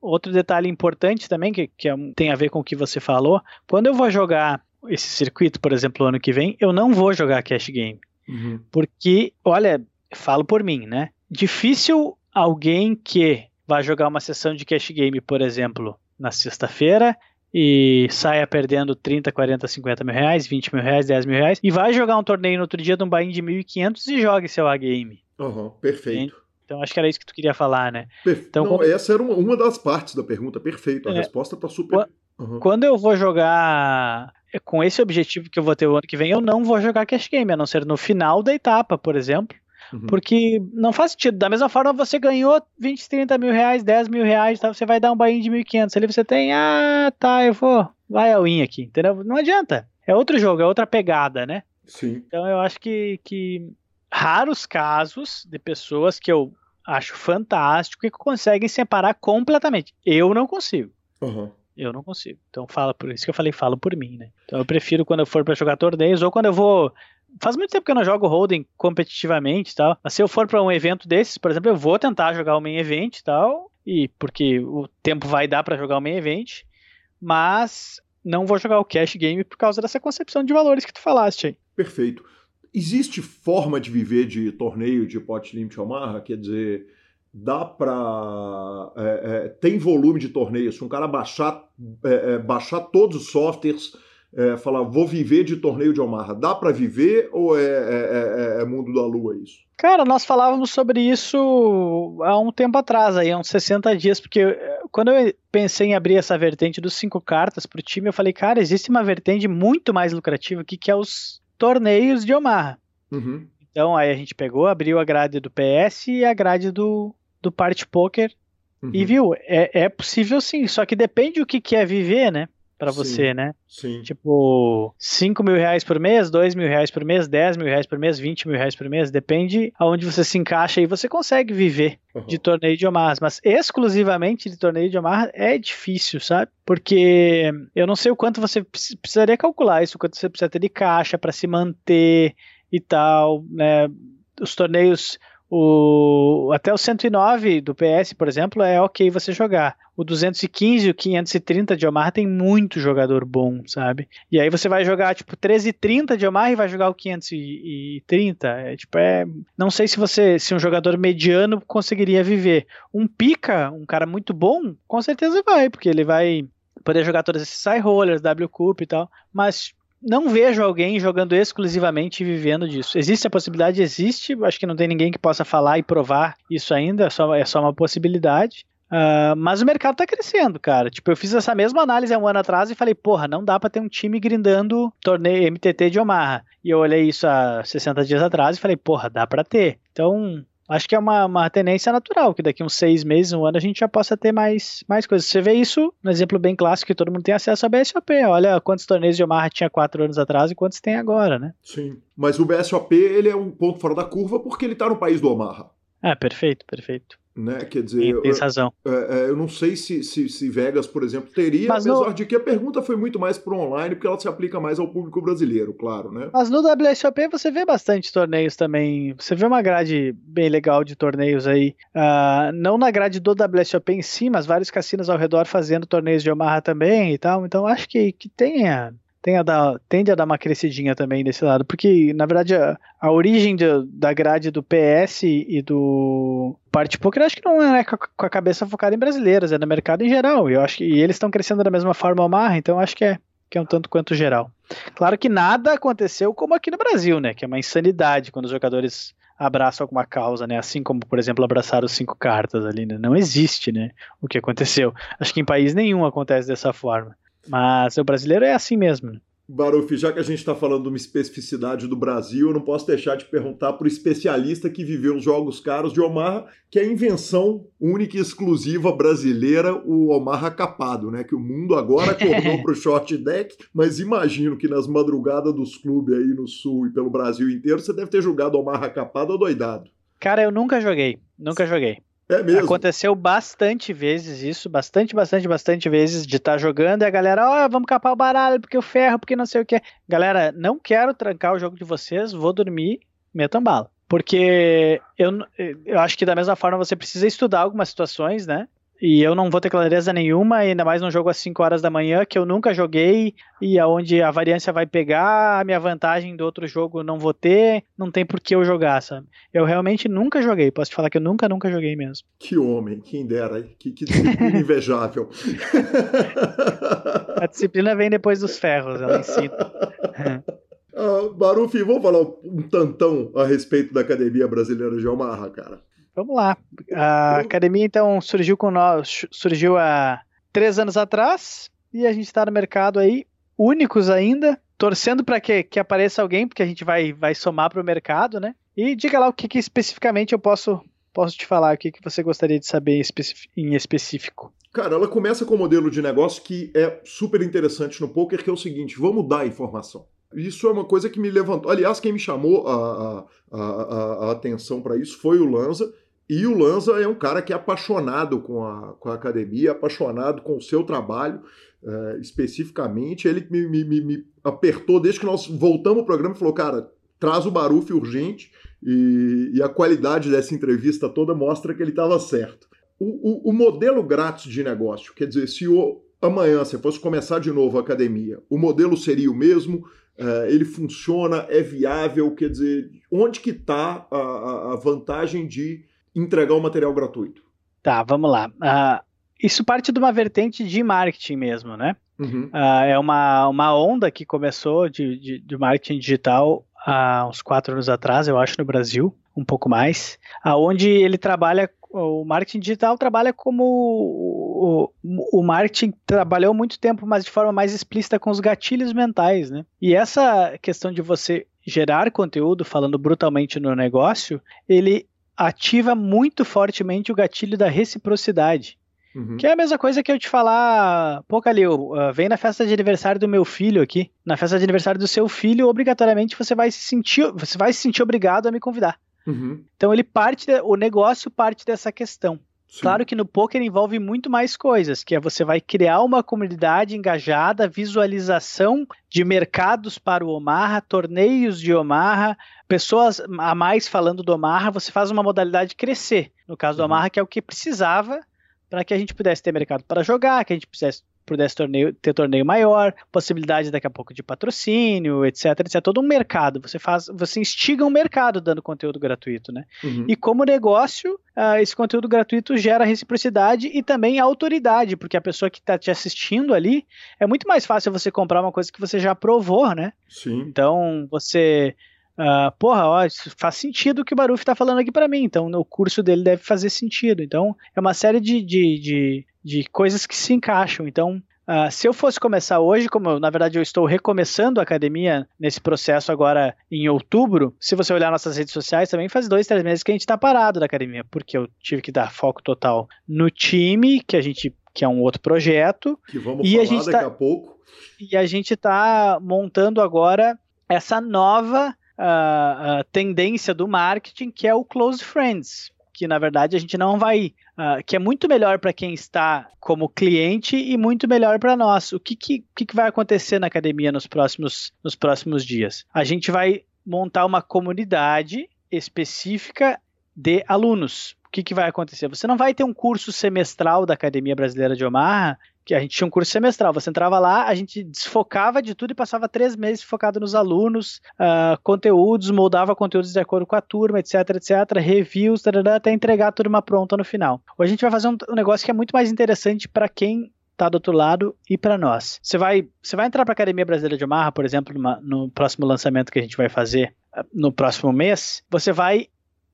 outro detalhe importante também, que tem a ver com o que você falou, quando eu vou jogar esse circuito, por exemplo, ano que vem, eu não vou jogar cash game. Uhum. Porque, olha, falo por mim, né? Difícil alguém que vai jogar uma sessão de cash game, por exemplo, na sexta-feira, e saia perdendo 30, 40, 50 mil reais, 20 mil reais, 10 mil reais, e vai jogar um torneio no outro dia de um buy-in de 1.500 e joga seu A-game. Uhum, perfeito. Então, acho que era isso que tu queria falar, né? Então, não, essa era uma das partes da pergunta, perfeito. A resposta tá super... Uhum. Quando eu vou jogar com esse objetivo que eu vou ter o ano que vem, eu não vou jogar cash game, a não ser no final da etapa, por exemplo. Uhum. Porque não faz sentido. Da mesma forma, você ganhou 20, 30 mil reais, 10 mil reais, tá? Você vai dar um buy-in de 1.500. Ali você tem, eu vou... Vai ao in aqui, entendeu? Não adianta. É outro jogo, é outra pegada, né? Sim. Então, eu acho que raros casos de pessoas que eu acho fantástico e que conseguem separar completamente. Eu não consigo. Uhum. Eu não consigo. Então, por isso que eu falei, falo por mim, né? Então, eu prefiro quando eu for pra jogar torneios ou quando eu vou... Faz muito tempo que eu não jogo Hold'em competitivamente e tal, mas se eu for pra um evento desses, por exemplo, eu vou tentar jogar o main event e tal, porque o tempo vai dar pra jogar o main event, mas não vou jogar o cash game por causa dessa concepção de valores que tu falaste aí. Perfeito. Existe forma de viver de torneio de pot limit Omaha? Quer dizer... Dá pra... tem volume de torneio. Se um cara baixar todos os softwares, falar, vou viver de torneio de Omaha, dá pra viver ou é mundo da lua isso? Cara, nós falávamos sobre isso há um tempo atrás, aí, há uns 60 dias, porque quando eu pensei em abrir essa vertente dos 5 cartas pro time, eu falei, cara, existe uma vertente muito mais lucrativa aqui, que é os torneios de Omaha. Uhum. Então, aí a gente pegou, abriu a grade do PS e a grade do PartyPoker. Uhum. E viu, é possível sim, só que depende o que é viver, né, pra você, sim, né? Sim. Tipo, 5 mil reais por mês, 2 mil reais por mês, 10 mil reais por mês, 20 mil reais por mês, depende aonde você se encaixa e você consegue viver de torneio de Omaha, mas exclusivamente de torneio de Omaha é difícil, sabe? Porque eu não sei o quanto você precisaria calcular isso, o quanto você precisa ter de caixa pra se manter e tal, né? Os torneios, até o 109 do PS, por exemplo, é ok você jogar. O 215 e o 530 de Omaha tem muito jogador bom, sabe? E aí você vai jogar, tipo, 13,30 de Omaha e vai jogar o 530. Não sei se um jogador mediano conseguiria viver. Um pica, um cara muito bom, com certeza vai, porque ele vai poder jogar todos esses side rollers, WCUP e tal, mas... Não vejo alguém jogando exclusivamente e vivendo disso. Existe a possibilidade? Existe. Acho que não tem ninguém que possa falar e provar isso ainda. É só uma possibilidade. Mas o mercado tá crescendo, cara. Tipo, eu fiz essa mesma análise há um ano atrás e falei, porra, não dá pra ter um time grindando torneio MTT de Omaha. E eu olhei isso há 60 dias atrás e falei, porra, dá pra ter. Então... Acho que é uma tendência natural, que daqui uns 6 meses, um ano, a gente já possa ter mais coisas. Você vê isso, um exemplo bem clássico, que todo mundo tem acesso ao BSOP. Olha quantos torneios de Omaha tinha 4 anos atrás e quantos tem agora, né? Sim, mas o BSOP, ele é um ponto fora da curva porque ele tá no país do Omaha. Ah, perfeito, perfeito. Né? Quer dizer, tem razão. Eu não sei se Vegas, por exemplo, teria, mas apesar de que a pergunta foi muito mais para online, porque ela se aplica mais ao público brasileiro, claro, né? Mas no WSOP você vê bastante torneios também, você vê uma grade bem legal de torneios aí, não na grade do WSOP em si, mas vários cassinos ao redor fazendo torneios de Omaha também e tal, então acho que tende a dar uma crescidinha também desse lado, porque, na verdade, a origem da grade do PS e do PartyPoker, acho que não é com a cabeça focada em brasileiros, é no mercado em geral, e eles estão crescendo da mesma forma Omaha, então acho que é um tanto quanto geral. Claro que nada aconteceu como aqui no Brasil, né, que é uma insanidade quando os jogadores abraçam alguma causa, né, assim como, por exemplo, abraçar os 5 cartas ali, né? Não existe, né, o que aconteceu. Acho que em país nenhum acontece dessa forma. Mas o brasileiro é assim mesmo. Barufi, já que a gente está falando de uma especificidade do Brasil, eu não posso deixar de perguntar para o especialista que viveu os jogos caros de Omaha, que é a invenção única e exclusiva brasileira, o Omaha capado, né? Que o mundo agora acordou para o short deck, mas imagino que nas madrugadas dos clubes aí no Sul e pelo Brasil inteiro, você deve ter jogado Omaha capado adoidado. Cara, eu nunca joguei. É mesmo? Aconteceu bastante vezes isso, bastante vezes de estar jogando e a galera, vamos capar o baralho porque eu ferro, porque não sei o que. Galera, não quero trancar o jogo de vocês, vou dormir, metam bala. Porque eu acho que da mesma forma você precisa estudar algumas situações, né? E eu não vou ter clareza nenhuma, ainda mais num jogo às 5 horas da manhã, que eu nunca joguei, e aonde a variância vai pegar, a minha vantagem do outro jogo não vou ter, não tem por que eu jogar, sabe? Eu realmente nunca joguei, posso te falar que eu nunca joguei mesmo. Que homem, quem dera, que disciplina invejável. A disciplina vem depois dos ferros, ela ensina. Barufi, vamos falar um tantão a respeito da Academia Brasileira de Omaha, cara. Vamos lá. A academia, então, surgiu com nós, surgiu há 3 anos atrás, e a gente está no mercado aí, únicos ainda, torcendo para que apareça alguém, porque a gente vai somar para o mercado, né? E diga lá o que especificamente eu posso te falar, o que você gostaria de saber em específico. Cara, ela começa com um modelo de negócio que é super interessante no poker, que é o seguinte: vamos dar informação. Isso é uma coisa que me levantou. Aliás, quem me chamou a atenção para isso foi o Lanza. E o Lanza é um cara que é apaixonado com a academia, apaixonado com o seu trabalho, especificamente. Ele me apertou desde que nós voltamos ao programa e falou: cara, traz o Barufi urgente. E a qualidade dessa entrevista toda mostra que ele estava certo. O modelo grátis de negócio, quer dizer, se amanhã você fosse começar de novo a academia, o modelo seria o mesmo? Ele funciona, é viável? Quer dizer, onde que está a vantagem de entregar o material gratuito? Tá, vamos lá. Isso parte de uma vertente de marketing mesmo, né? Uhum. É uma onda que começou de marketing digital há uns 4 anos atrás, eu acho, no Brasil, um pouco mais, onde ele trabalha, o marketing digital trabalha como o marketing trabalhou muito tempo, mas de forma mais explícita com os gatilhos mentais, né? E essa questão de você gerar conteúdo, falando brutalmente no negócio, ele ativa muito fortemente o gatilho da reciprocidade. Uhum. Que é a mesma coisa que eu te falar: pô, Calil, vem na festa de aniversário do meu filho aqui, na festa de aniversário do seu filho, obrigatoriamente você vai se sentir obrigado a me convidar. Uhum. Então o negócio parte dessa questão. Sim. Claro que no poker envolve muito mais coisas, que é você vai criar uma comunidade engajada, visualização de mercados para o Omaha, torneios de Omaha, pessoas a mais falando do Omaha, você faz uma modalidade crescer. No caso do Omaha, que é o que precisava para que a gente pudesse ter mercado para jogar, que a gente pudesse ter torneio maior, possibilidade daqui a pouco de patrocínio, etc, etc. Todo um mercado. Você instiga um mercado dando conteúdo gratuito, né? Uhum. E como negócio, esse conteúdo gratuito gera reciprocidade e também autoridade, porque a pessoa que está te assistindo ali, é muito mais fácil você comprar uma coisa que você já provou, né? Sim. Então, você... isso faz sentido o que o Barufi tá falando aqui para mim, então o curso dele deve fazer sentido. Então é uma série de coisas que se encaixam. Então se eu fosse começar hoje, como na verdade eu estou recomeçando a academia nesse processo agora em outubro, se você olhar nossas redes sociais também, faz 2, 3 meses que a gente está parado da academia, porque eu tive que dar foco total no time, que é um outro projeto, que vamos falar daqui a pouco, e a gente está montando agora essa nova tendência do marketing, que é o Close Friends, que na verdade a gente não vai, que é muito melhor para quem está como cliente e muito melhor para nós. O que vai acontecer na academia nos próximos dias? A gente vai montar uma comunidade específica de alunos. O que vai acontecer? Você não vai ter um curso semestral da Academia Brasileira de Omaha, que a gente tinha um curso semestral, você entrava lá, a gente desfocava de tudo e passava 3 meses focado nos alunos, conteúdos, moldava conteúdos de acordo com a turma, etc, etc, reviews, tarará, até entregar a turma pronta no final. Hoje a gente vai fazer um negócio que é muito mais interessante para quem está do outro lado e para nós. Você vai entrar para a Academia Brasileira de Omaha, por exemplo, no próximo lançamento que a gente vai fazer no próximo mês, você vai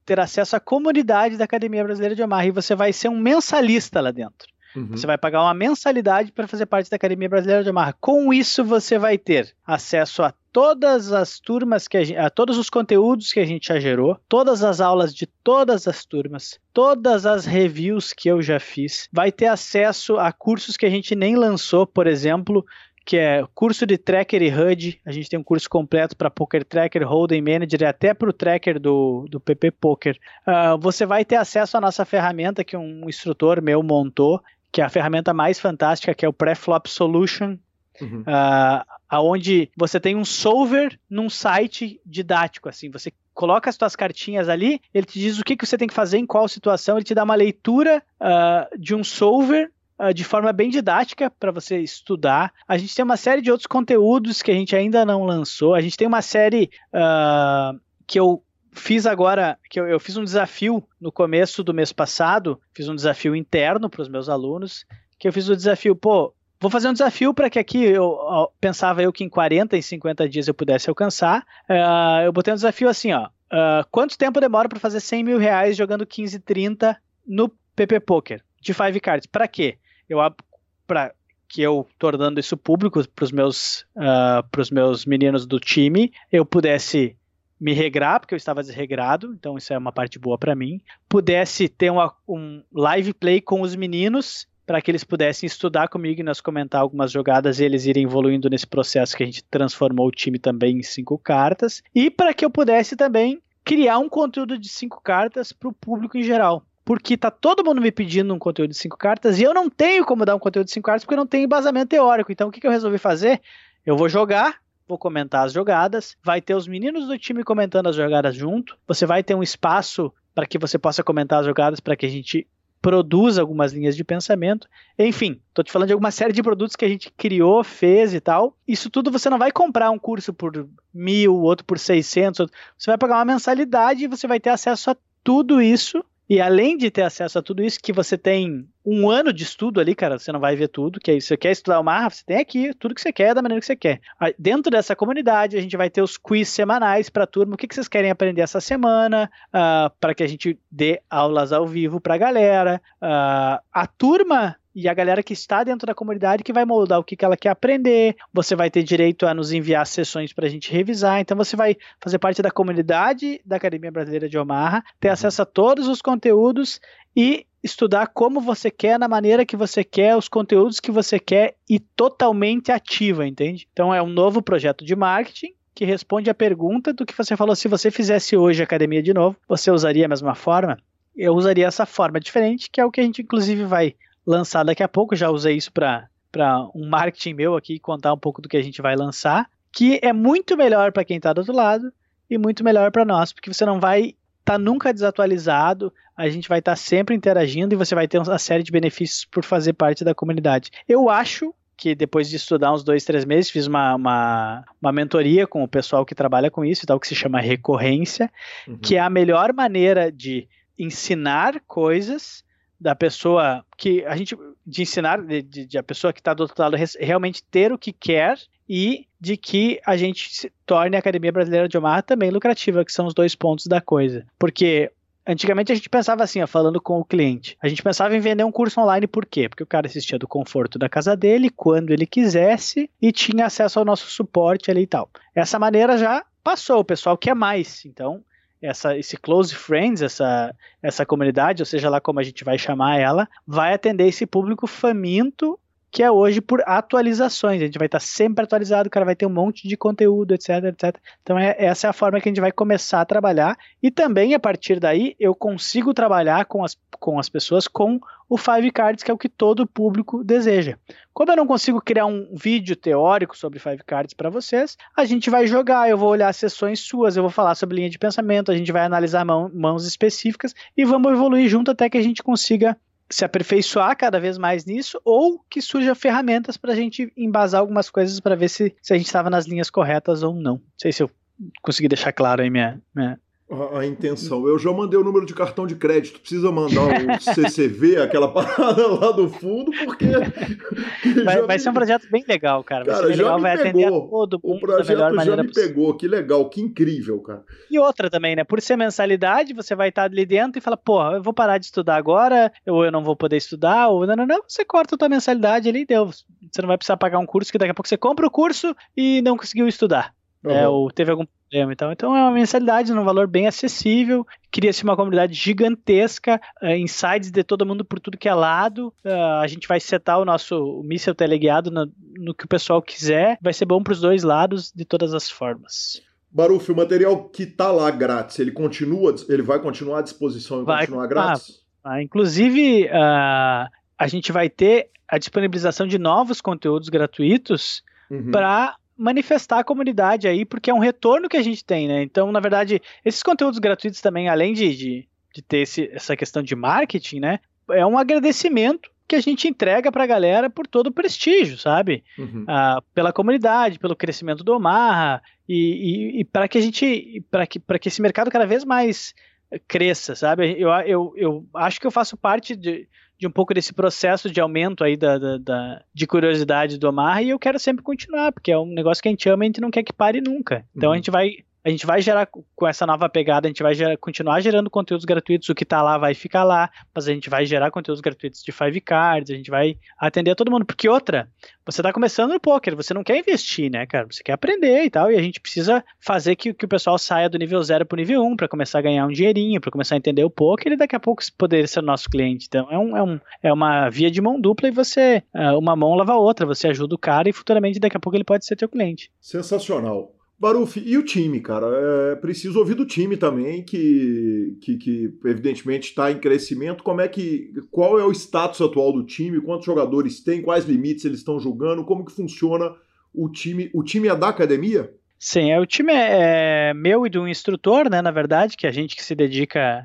ter acesso à comunidade da Academia Brasileira de Omaha e você vai ser um mensalista lá dentro. Uhum. Você vai pagar uma mensalidade para fazer parte da Academia Brasileira de Omaha. Com isso, você vai ter acesso a todas as turmas, a todos os conteúdos que a gente já gerou, todas as aulas de todas as turmas, todas as reviews que eu já fiz. Vai ter acesso a cursos que a gente nem lançou, por exemplo, que é curso de tracker e HUD. A gente tem um curso completo para poker tracker, hold'em manager e até para o tracker do PPPoker. Você vai ter acesso à nossa ferramenta que um instrutor meu montou, que é a ferramenta mais fantástica, que é o Preflop Solution, onde você tem um solver num site didático, assim, você coloca as suas cartinhas ali, ele te diz o que você tem que fazer, em qual situação, ele te dá uma leitura de um solver, de forma bem didática para você estudar. A gente tem uma série de outros conteúdos que a gente ainda não lançou, a gente tem uma série que eu fiz agora, que eu fiz um desafio no começo do mês passado, fiz um desafio interno para os meus alunos, que eu fiz o desafio, vou fazer um desafio para que aqui, eu pensava que em 40 e 50 dias eu pudesse alcançar, eu botei um desafio assim, Quanto tempo demora para fazer 100 mil reais jogando 15,30 no PPPoker de 5 cards? Para quê? Para que eu, tornando isso público para os meus meninos do time, eu pudesse me regrar, porque eu estava desregrado, então isso é uma parte boa para mim, pudesse ter um live play com os meninos, para que eles pudessem estudar comigo e nós comentar algumas jogadas e eles irem evoluindo nesse processo que a gente transformou o time também em 5 cartas, e para que eu pudesse também criar um conteúdo de 5 cartas para o público em geral, porque tá todo mundo me pedindo um conteúdo de 5 cartas e eu não tenho como dar um conteúdo de 5 cartas porque eu não tenho embasamento teórico. Então o que eu resolvi fazer? Eu vou jogar, vou comentar as jogadas, vai ter os meninos do time comentando as jogadas junto, você vai ter um espaço para que você possa comentar as jogadas, para que a gente produza algumas linhas de pensamento. Enfim, tô te falando de alguma série de produtos que a gente criou, fez e tal. Isso tudo você não vai comprar um curso por 1.000, outro por 600, outro... Você vai pagar uma mensalidade e você vai ter acesso a tudo isso. E além de ter acesso a tudo isso, que você tem um ano de estudo ali, cara, você não vai ver tudo, que aí você quer estudar Omaha, você tem aqui, tudo que você quer, da maneira que você quer. Dentro dessa comunidade, a gente vai ter os quiz semanais para a turma, o que vocês querem aprender essa semana, para que a gente dê aulas ao vivo para a galera. A turma e a galera que está dentro da comunidade que vai moldar o que ela quer aprender, você vai ter direito a nos enviar sessões para a gente revisar, então você vai fazer parte da comunidade da Academia Brasileira de Omaha, ter acesso a todos os conteúdos e estudar como você quer, na maneira que você quer, os conteúdos que você quer e totalmente ativa, entende? Então é um novo projeto de marketing que responde a pergunta do que você falou, se você fizesse hoje a academia de novo, você usaria a mesma forma? Eu usaria essa forma diferente, que é o que a gente inclusive vai lançar daqui a pouco, já usei isso para um marketing meu aqui, contar um pouco do que a gente vai lançar, que é muito melhor para quem está do outro lado e muito melhor para nós, porque você não vai estar nunca desatualizado, a gente vai estar sempre interagindo e você vai ter uma série de benefícios por fazer parte da comunidade. Eu acho que depois de estudar uns 2, 3 meses, fiz uma mentoria com o pessoal que trabalha com isso e tal, que se chama recorrência, que é a melhor maneira de ensinar coisas da pessoa que a gente, de ensinar, de a pessoa que está do outro lado realmente ter o que quer e de que a gente se torne a Academia Brasileira de Omaha também lucrativa, que são os 2 pontos da coisa. Porque antigamente a gente pensava assim, ó, falando com o cliente, a gente pensava em vender um curso online, por quê? Porque o cara assistia do conforto da casa dele, quando ele quisesse, e tinha acesso ao nosso suporte ali e tal. Essa maneira já passou, o pessoal quer mais, então... Esse Close Friends, essa comunidade, ou seja lá como a gente vai chamar ela, vai atender esse público faminto que é hoje por atualizações. A gente vai estar sempre atualizado, o cara vai ter um monte de conteúdo, etc, etc. Então essa é a forma que a gente vai começar a trabalhar. E também, a partir daí, eu consigo trabalhar com as pessoas com o 5 Cards, que é o que todo público deseja. Como eu não consigo criar um vídeo teórico sobre 5 Cards para vocês, a gente vai jogar, eu vou olhar sessões suas, eu vou falar sobre linha de pensamento, a gente vai analisar mãos específicas e vamos evoluir junto até que a gente consiga se aperfeiçoar cada vez mais nisso, ou que surjam ferramentas para a gente embasar algumas coisas para ver se a gente estava nas linhas corretas ou não. Não sei se eu consegui deixar claro aí minha... A intenção. Eu já mandei o número de cartão de crédito. Precisa mandar o CCV, aquela parada lá do fundo, porque... Vai ser um projeto bem legal, cara. Cara, vai ser legal, vai atender a todo mundo. O projeto da melhor maneira possível. Pegou, que legal, que incrível, cara. E outra também, né? Por ser mensalidade, você vai estar ali dentro e fala, porra, eu vou parar de estudar agora, ou eu não vou poder estudar, ou não, você corta a tua mensalidade ali e deu. Você não vai precisar pagar um curso, que daqui a pouco você compra o curso e não conseguiu estudar. Uhum. Ou teve algum problema e tal. Então é uma mensalidade num valor bem acessível, cria-se uma comunidade gigantesca, insights de todo mundo por tudo que é lado, a gente vai setar o nosso míssel teleguiado no que o pessoal quiser, vai ser bom para os 2 lados de todas as formas. Barufi, o material que tá lá grátis, ele vai continuar à disposição e vai continuar grátis? Inclusive a gente vai ter a disponibilização de novos conteúdos gratuitos para manifestar a comunidade aí, porque é um retorno que a gente tem, né? Então, na verdade, esses conteúdos gratuitos também, além de ter essa questão de marketing, né? É um agradecimento que a gente entrega pra galera por todo o prestígio, sabe? Pela comunidade, pelo crescimento do Omaha e para que a gente... para que esse mercado cada vez mais cresça, sabe? Eu acho que eu faço parte de um pouco desse processo de aumento aí de curiosidade do Omaha, e eu quero sempre continuar, porque é um negócio que a gente ama e a gente não quer que pare nunca. Então a gente vai A gente vai gerar, com essa nova pegada, a gente vai gerar, continuar gerando conteúdos gratuitos, o que tá lá vai ficar lá, mas a gente vai gerar conteúdos gratuitos de 5 cards, a gente vai atender a todo mundo, porque outra, você tá começando no poker, você não quer investir, né, cara, você quer aprender e tal, e a gente precisa fazer que o pessoal saia do nível 0 pro nível 1, pra começar a ganhar um dinheirinho, pra começar a entender o poker e daqui a pouco poder ser nosso cliente, então é uma via de mão dupla e você, uma mão lava a outra, você ajuda o cara e futuramente daqui a pouco ele pode ser teu cliente. Sensacional. Barufi, e o time, cara? É, preciso ouvir do time também, que evidentemente está em crescimento. Qual é o status atual do time? Quantos jogadores tem? Quais limites eles estão jogando? Como que funciona o time? O time é da academia? Sim, o time é meu e de um instrutor, né? Na verdade, que a gente que se dedica,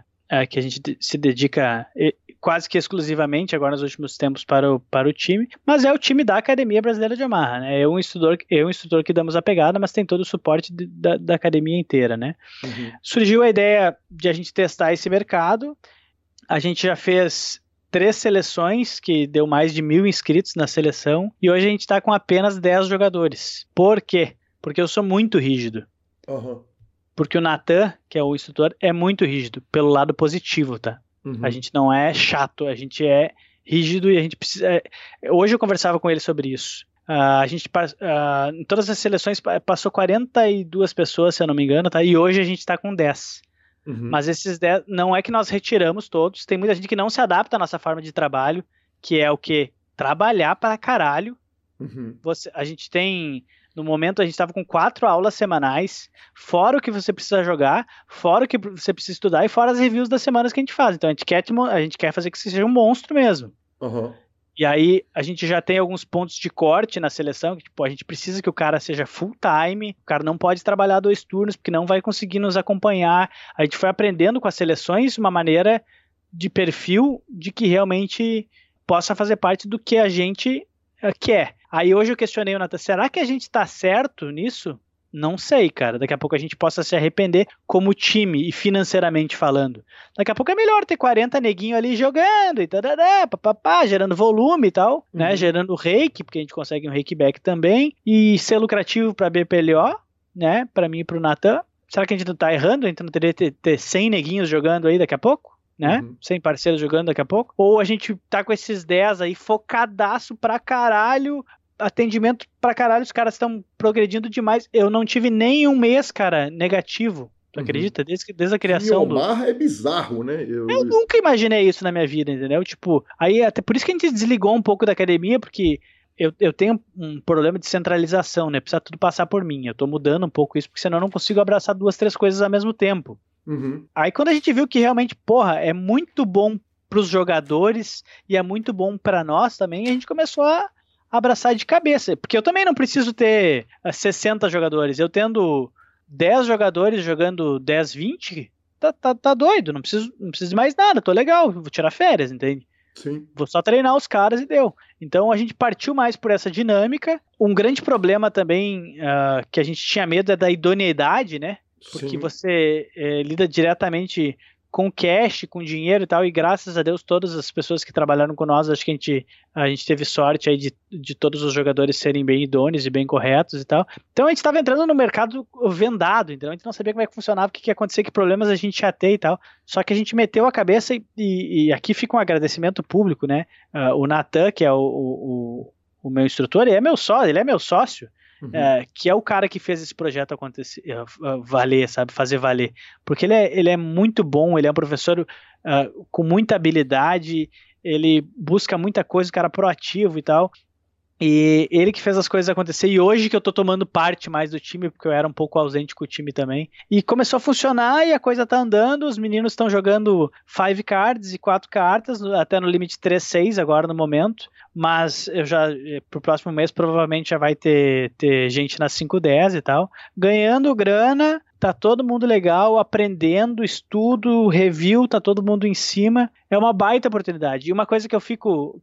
quase que exclusivamente agora nos últimos tempos para o time, mas é o time da Academia Brasileira de Omaha, né? Eu, instrutor que damos a pegada, mas tem todo o suporte da academia inteira, né? Uhum. Surgiu a ideia de a gente testar esse mercado, a gente já fez 3 seleções, que deu mais de 1.000 inscritos na seleção, e hoje a gente está com apenas 10 jogadores. Por quê? Porque eu sou muito rígido. Uhum. Porque o Nathan, que é o instrutor, é muito rígido, pelo lado positivo, tá? Uhum. A gente não é chato, a gente é rígido e a gente precisa... Hoje eu conversava com ele sobre isso. A gente, em todas as seleções, passou 42 pessoas, se eu não me engano, tá? E hoje a gente está com 10. Uhum. Mas esses 10, não é que nós retiramos todos, tem muita gente que não se adapta à nossa forma de trabalho, que é o quê? Trabalhar para caralho. Uhum. A gente tem... No momento a gente estava com 4 aulas semanais, fora o que você precisa jogar, fora o que você precisa estudar e fora as reviews das semanas que a gente faz. Então a gente quer fazer que você seja um monstro mesmo. Uhum. E aí a gente já tem alguns pontos de corte na seleção, que tipo, a gente precisa que o cara seja full time, o cara não pode trabalhar 2 turnos porque não vai conseguir nos acompanhar. A gente foi aprendendo com as seleções uma maneira de perfil de que realmente possa fazer parte do que a gente quer. Aí hoje eu questionei o Nathan, será que a gente tá certo nisso? Não sei, cara. Daqui a pouco a gente possa se arrepender como time e financeiramente falando. Daqui a pouco é melhor ter 40 neguinhos ali jogando e tarará, papapá, gerando volume e tal, uhum. né? Gerando rake, porque a gente consegue um rake back também. E ser lucrativo pra BPLO, né? Pra mim e pro Nathan. Será que a gente não tá errando? A gente não teria que ter 100 neguinhos jogando aí daqui a pouco? Né? Uhum. Sem parceiros jogando daqui a pouco? Ou a gente tá com esses 10 aí focadaço pra caralho... Atendimento pra caralho, os caras estão progredindo demais. Eu não tive nem um mês, cara, negativo. Tu acredita? Desde a criação do... Omar é bizarro, né? Eu nunca imaginei isso na minha vida, entendeu? Tipo, aí até por isso que a gente desligou um pouco da academia, porque eu tenho um problema de centralização, né? Precisa tudo passar por mim. Eu tô mudando um pouco isso, porque senão eu não consigo abraçar 2, 3 coisas ao mesmo tempo. Uhum. Aí quando a gente viu que realmente, porra, é muito bom pros jogadores e é muito bom pra nós também, a gente começou a abraçar de cabeça, porque eu também não preciso ter 60 jogadores, eu tendo 10 jogadores jogando 10, 20, tá doido, não preciso de mais nada, tô legal, vou tirar férias, entende? Sim. Vou só treinar os caras e deu. Então a gente partiu mais por essa dinâmica. Um grande problema também que a gente tinha medo é da idoneidade, né? Porque Sim. você lida diretamente com cash, com dinheiro e tal, e graças a Deus todas as pessoas que trabalharam com nós, acho que a gente teve sorte aí de todos os jogadores serem bem idôneos e bem corretos e tal. Então a gente estava entrando no mercado vendado, então a gente não sabia como é que funcionava, o que ia acontecer, que problemas a gente ia ter e tal. Só que a gente meteu a cabeça e aqui fica um agradecimento público, né? O Nathan, que é o meu instrutor, ele é meu sócio, uhum. Que é o cara que fez esse projeto acontecer, valer, sabe, fazer valer, porque ele é muito bom, ele é um professor com muita habilidade, ele busca muita coisa, o cara proativo e tal, e ele que fez as coisas acontecer, e hoje que eu tô tomando parte mais do time, porque eu era um pouco ausente com o time também, e começou a funcionar e a coisa tá andando, os meninos estão jogando 5 cards e 4 cartas, até no limite 3-6 agora no momento, mas eu já, pro próximo mês provavelmente já vai ter gente nas 5-10 e tal, ganhando grana, tá todo mundo legal, aprendendo, estudo, review, tá todo mundo em cima, é uma baita oportunidade. E uma coisa que eu fico,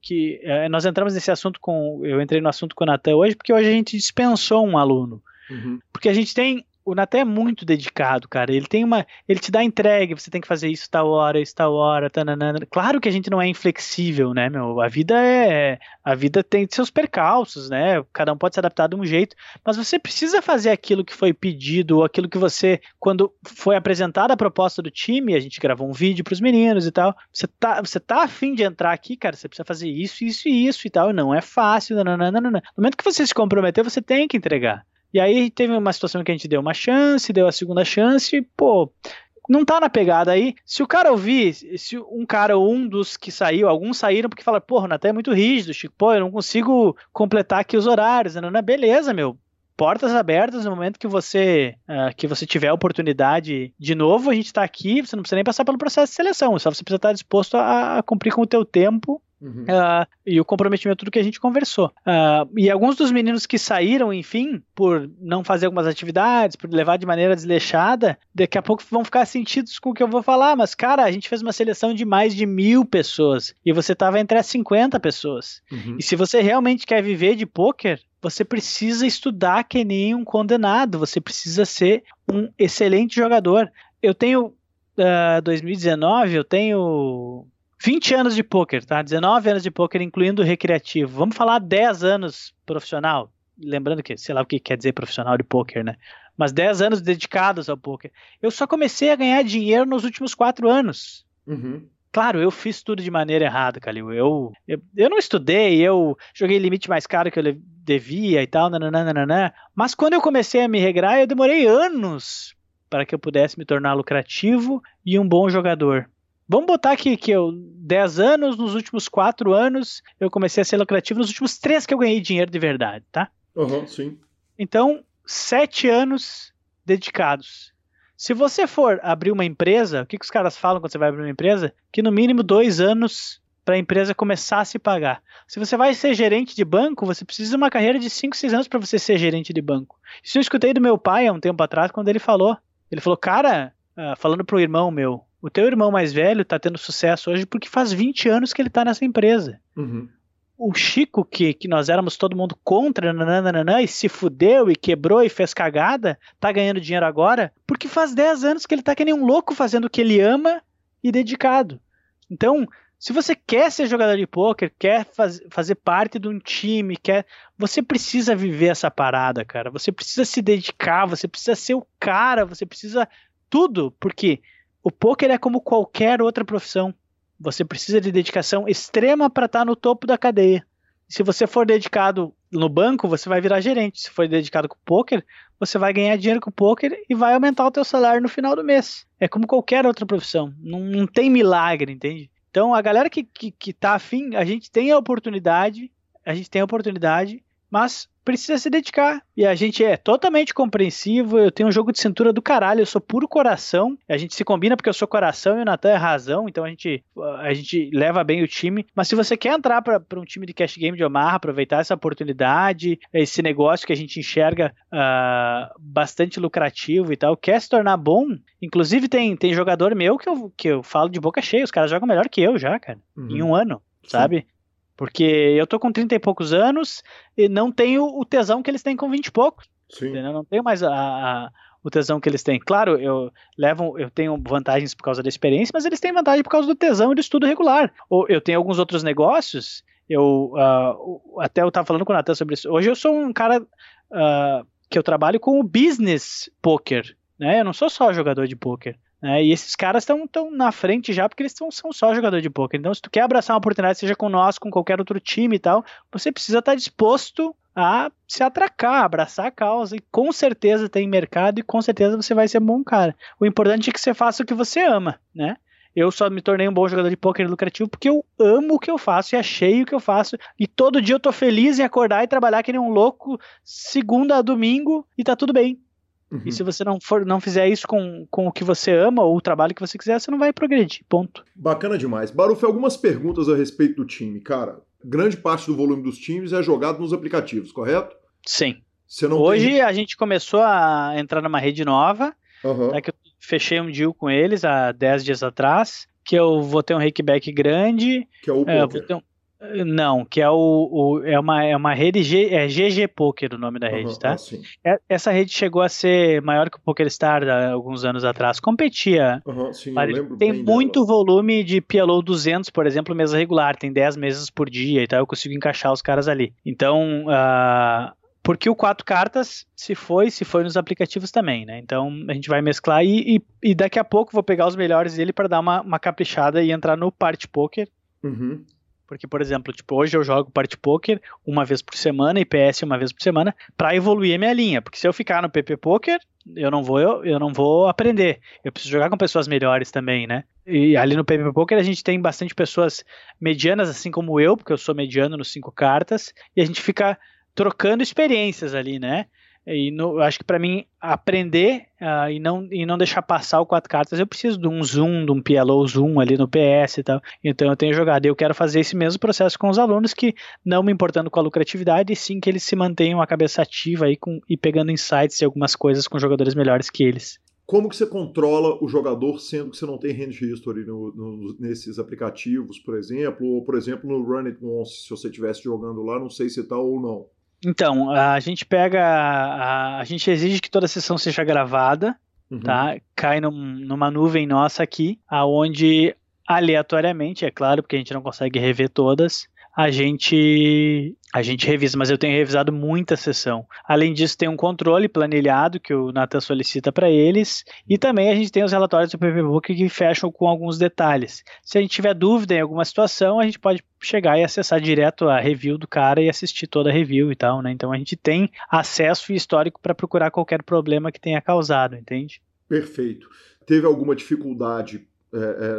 nós entramos nesse assunto eu entrei no assunto com o Nathan hoje, porque hoje a gente dispensou um aluno, uhum. porque a gente tem O Nathan é muito dedicado, cara. Ele tem uma... Ele te dá entrega, você tem que fazer isso tal hora, isso tal hora, tananana. Claro que a gente não é inflexível, né, meu? A vida tem seus percalços, né? Cada um pode se adaptar de um jeito, mas você precisa fazer aquilo que foi pedido, ou aquilo que você... Quando foi apresentada a proposta do time, a gente gravou um vídeo pros meninos e tal. Você tá afim de entrar aqui, cara? Você precisa fazer isso, isso e isso e tal. Não é fácil, nananana. No momento que você se comprometeu, você tem que entregar. E aí teve uma situação que a gente deu uma chance, deu a segunda chance, e, pô, não tá na pegada aí. Se o cara ouvir, se um cara ou um dos que saiu, alguns saíram porque falaram, pô, o Nathan é muito rígido, Chico, pô, eu não consigo completar aqui os horários, né? Beleza, meu. Portas abertas no momento que você tiver a oportunidade de novo, a gente tá aqui, você não precisa nem passar pelo processo de seleção, só você precisa estar disposto a cumprir com o teu tempo. Uhum. E o comprometimento do que a gente conversou. E alguns dos meninos que saíram, enfim, por não fazer algumas atividades, por levar de maneira desleixada, daqui a pouco vão ficar sentidos com o que eu vou falar, mas, cara, a gente fez uma seleção de mais de 1.000 pessoas, e você tava entre as 50 pessoas. Uhum. E se você realmente quer viver de pôquer, você precisa estudar que nem um condenado, você precisa ser um excelente jogador. Eu tenho, 2019, eu tenho... 20 anos de pôquer, tá? 19 anos de pôquer, incluindo recreativo. Vamos falar 10 anos profissional. Lembrando que, sei lá o que quer dizer profissional de pôquer, né? Mas 10 anos dedicados ao pôquer. Eu só comecei a ganhar dinheiro nos últimos 4 anos. Uhum. Claro, eu fiz tudo de maneira errada, Calil. Eu não estudei, eu joguei limite mais caro que eu devia e tal, nananana. Mas quando eu comecei a me regrar, eu demorei anos para que eu pudesse me tornar lucrativo e um bom jogador. Vamos botar aqui que eu, 10 anos, nos últimos 4 anos, eu comecei a ser lucrativo, nos últimos 3 que eu ganhei dinheiro de verdade, tá? Uhum, sim. Então, 7 anos dedicados. Se você for abrir uma empresa, o que os caras falam quando você vai abrir uma empresa? Que no mínimo 2 anos para a empresa começar a se pagar. Se você vai ser gerente de banco, você precisa de uma carreira de 5, 6 anos para você ser gerente de banco. Isso eu escutei do meu pai há um tempo atrás, quando ele falou. Ele falou, cara, falando pro irmão meu, o teu irmão mais velho tá tendo sucesso hoje porque faz 20 anos que ele tá nessa empresa. Uhum. O Chico, que nós éramos todo mundo contra, nananana, e se fudeu, e quebrou, e fez cagada, tá ganhando dinheiro agora, porque faz 10 anos que ele tá que nem um louco fazendo o que ele ama e dedicado. Então, se você quer ser jogador de pôquer, quer fazer parte de um time, você precisa viver essa parada, cara. Você precisa se dedicar, você precisa ser o cara, você precisa tudo, porque... O pôquer é como qualquer outra profissão. Você precisa de dedicação extrema para estar no topo da cadeia. Se você for dedicado no banco, você vai virar gerente. Se for dedicado com o pôquer, você vai ganhar dinheiro com o pôquer e vai aumentar o teu salário no final do mês. É como qualquer outra profissão. Não tem milagre, entende? Então, a galera que tá afim, a gente tem a oportunidade, mas precisa se dedicar. E a gente é totalmente compreensivo, eu tenho um jogo de cintura do caralho, eu sou puro coração, a gente se combina porque eu sou coração e o Nathan é razão, então a gente leva bem o time. Mas se você quer entrar para um time de cash game de Omaha, aproveitar essa oportunidade, esse negócio que a gente enxerga bastante lucrativo e tal, quer se tornar bom, inclusive tem jogador meu que eu falo de boca cheia, os caras jogam melhor que eu já, cara, em um ano, sabe? Sim. Porque eu tô com 30 e poucos anos e não tenho o tesão que eles têm com 20 e poucos. Sim. Eu não tenho mais o tesão que eles têm. Claro, eu tenho vantagens por causa da experiência, mas eles têm vantagem por causa do tesão e do estudo regular. Ou eu tenho alguns outros negócios, até eu tava falando com o Nathan sobre isso. Hoje eu sou um cara que eu trabalho com o business poker, né? Eu não sou só jogador de poker. É, e esses caras estão na frente já porque eles são só jogador de pôquer. Então, se tu quer abraçar uma oportunidade, seja com nós, com qualquer outro time e tal, você precisa estar disposto a se atracar, abraçar a causa. E com certeza tem mercado e com certeza você vai ser bom cara. O importante é que você faça o que você ama, né? Eu só me tornei um bom jogador de pôquer lucrativo porque eu amo o que eu faço e achei o que eu faço. E todo dia eu tô feliz em acordar e trabalhar que nem um louco, segunda a domingo, e tá tudo bem. Uhum. E se você não fizer isso com o que você ama ou o trabalho que você quiser, você não vai progredir, ponto. Bacana demais. Barufi, algumas perguntas a respeito do time, cara. Grande parte do volume dos times é jogado nos aplicativos, correto? Sim. A gente começou a entrar numa rede nova, uhum. Tá, que eu fechei um deal com eles há 10 dias atrás, que eu vou ter um rakeback grande. Que é o poker. Não, que é uma rede, é GG Poker o nome da rede, tá? Sim. Essa rede chegou a ser maior que o PokerStars há alguns anos atrás, competia. Sim, eu lembro tem bem muito dela. Volume de PLO 200, por exemplo, mesa regular, tem 10 mesas por dia e tal, eu consigo encaixar os caras ali. Então, porque o 4 cartas se foi nos aplicativos também, né? Então a gente vai mesclar e daqui a pouco vou pegar os melhores dele para dar uma caprichada e entrar no PartyPoker. Uhum. Porque, por exemplo, tipo, hoje eu jogo PartyPoker uma vez por semana e PS uma vez por semana para evoluir a minha linha. Porque se eu ficar no PPPoker, eu não vou aprender. Eu preciso jogar com pessoas melhores também, né? E ali no PPPoker a gente tem bastante pessoas medianas, assim como eu, porque eu sou mediano nos 5 cartas. E a gente fica trocando experiências ali, né? E eu acho que para mim aprender e não deixar passar o 4 cartas, eu preciso de um zoom, de um PLO zoom ali no PS e tal. Então eu tenho jogado e eu quero fazer esse mesmo processo com os alunos, que não me importando com a lucratividade, e sim que eles se mantenham a cabeça ativa aí e pegando insights e algumas coisas com jogadores melhores que eles. Como que você controla o jogador, sendo que você não tem hand history nesses aplicativos, por exemplo, ou por exemplo no Run It Once, se você estivesse jogando lá, não sei se tá ou não. Então, a gente pega... A gente exige que toda a sessão seja gravada, tá? Cai numa nuvem nossa aqui, aonde aleatoriamente, é claro, porque a gente não consegue rever todas, a gente revisa, mas eu tenho revisado muita sessão. Além disso, tem um controle planilhado que o Nathan solicita para eles, e também a gente tem os relatórios do PPPoker que fecham com alguns detalhes. Se a gente tiver dúvida em alguma situação, a gente pode chegar e acessar direto a review do cara e assistir toda a review e tal, né? Então a gente tem acesso e histórico para procurar qualquer problema que tenha causado, entende? Perfeito. Teve alguma dificuldade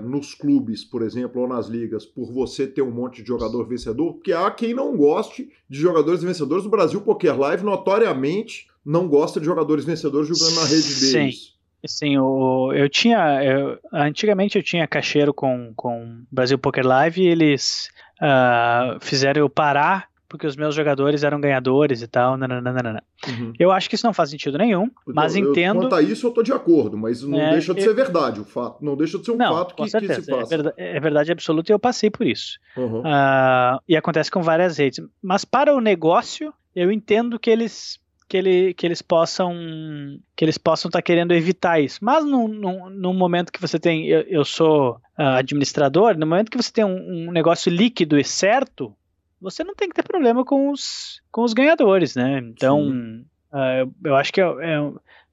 nos clubes, por exemplo, ou nas ligas, por você ter um monte de jogador vencedor? Porque há quem não goste de jogadores vencedores. O Brasil Poker Live, notoriamente, não gosta de jogadores vencedores jogando na rede deles. Sim, antigamente eu tinha cacheiro com Brasil Poker Live e eles fizeram eu parar porque os meus jogadores eram ganhadores e tal. Eu acho que isso não faz sentido nenhum, mas entendo... Quanto a isso, eu tô de acordo, mas não deixa de ser verdade o fato. Não deixa de ser um fato que se passa. É verdade absoluta e eu passei por isso. E acontece com várias redes. Mas para o negócio, eu entendo que eles possam estar querendo evitar isso. Mas no momento que você tem... Eu sou administrador, no momento que você tem um negócio líquido e certo... Você não tem que ter problema com os ganhadores, né? Então, eu acho que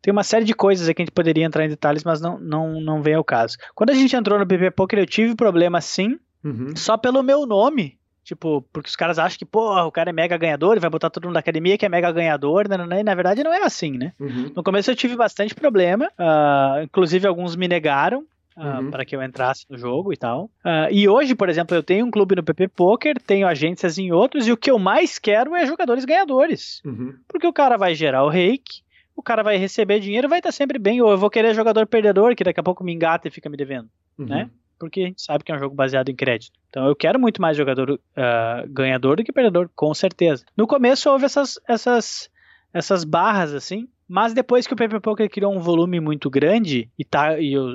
tem uma série de coisas aqui que a gente poderia entrar em detalhes, mas não vem ao caso. Quando a gente entrou no PPPoker, eu tive problema sim, só pelo meu nome. Tipo, porque os caras acham que, porra, o cara é mega ganhador e vai botar todo mundo da academia que é mega ganhador, né? E na verdade não é assim, né? No começo eu tive bastante problema, inclusive alguns me negaram. Para que eu entrasse no jogo e tal. E hoje, por exemplo, eu tenho um clube no PPPoker, tenho agências em outros, e o que eu mais quero é jogadores ganhadores. Porque o cara vai gerar o rake, o cara vai receber dinheiro, vai estar sempre bem, ou eu vou querer jogador perdedor, que daqui a pouco me engata e fica me devendo, né? Porque a gente sabe que é um jogo baseado em crédito. Então eu quero muito mais jogador ganhador do que perdedor, com certeza. No começo houve essas barras, assim. Mas depois que o PPPoker criou um volume muito grande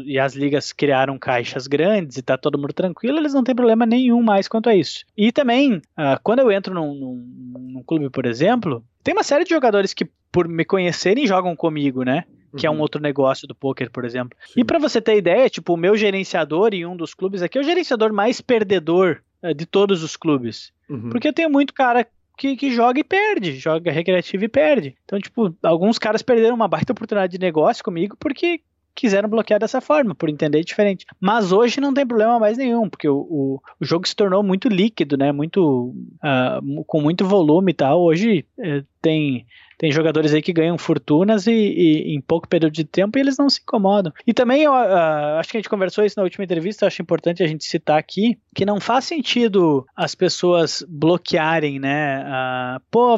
e as ligas criaram caixas grandes e tá todo mundo tranquilo, eles não têm problema nenhum mais quanto a isso. E também, quando eu entro num clube, por exemplo, tem uma série de jogadores que, por me conhecerem, jogam comigo, né? Que é um outro negócio do poker, por exemplo. Sim. E pra você ter ideia, tipo, o meu gerenciador em um dos clubes aqui é o gerenciador mais perdedor de todos os clubes. Porque eu tenho muito cara... Que joga e perde, joga recreativo e perde. Então, tipo, alguns caras perderam uma baita oportunidade de negócio comigo porque quiseram bloquear dessa forma, por entender diferente. Mas hoje não tem problema mais nenhum, porque o jogo se tornou muito líquido, né? Com muito volume e tal. Hoje tem jogadores aí que ganham fortunas e em pouco período de tempo, e eles não se incomodam. E também, eu acho que a gente conversou isso na última entrevista, eu acho importante a gente citar aqui, que não faz sentido as pessoas bloquearem, né?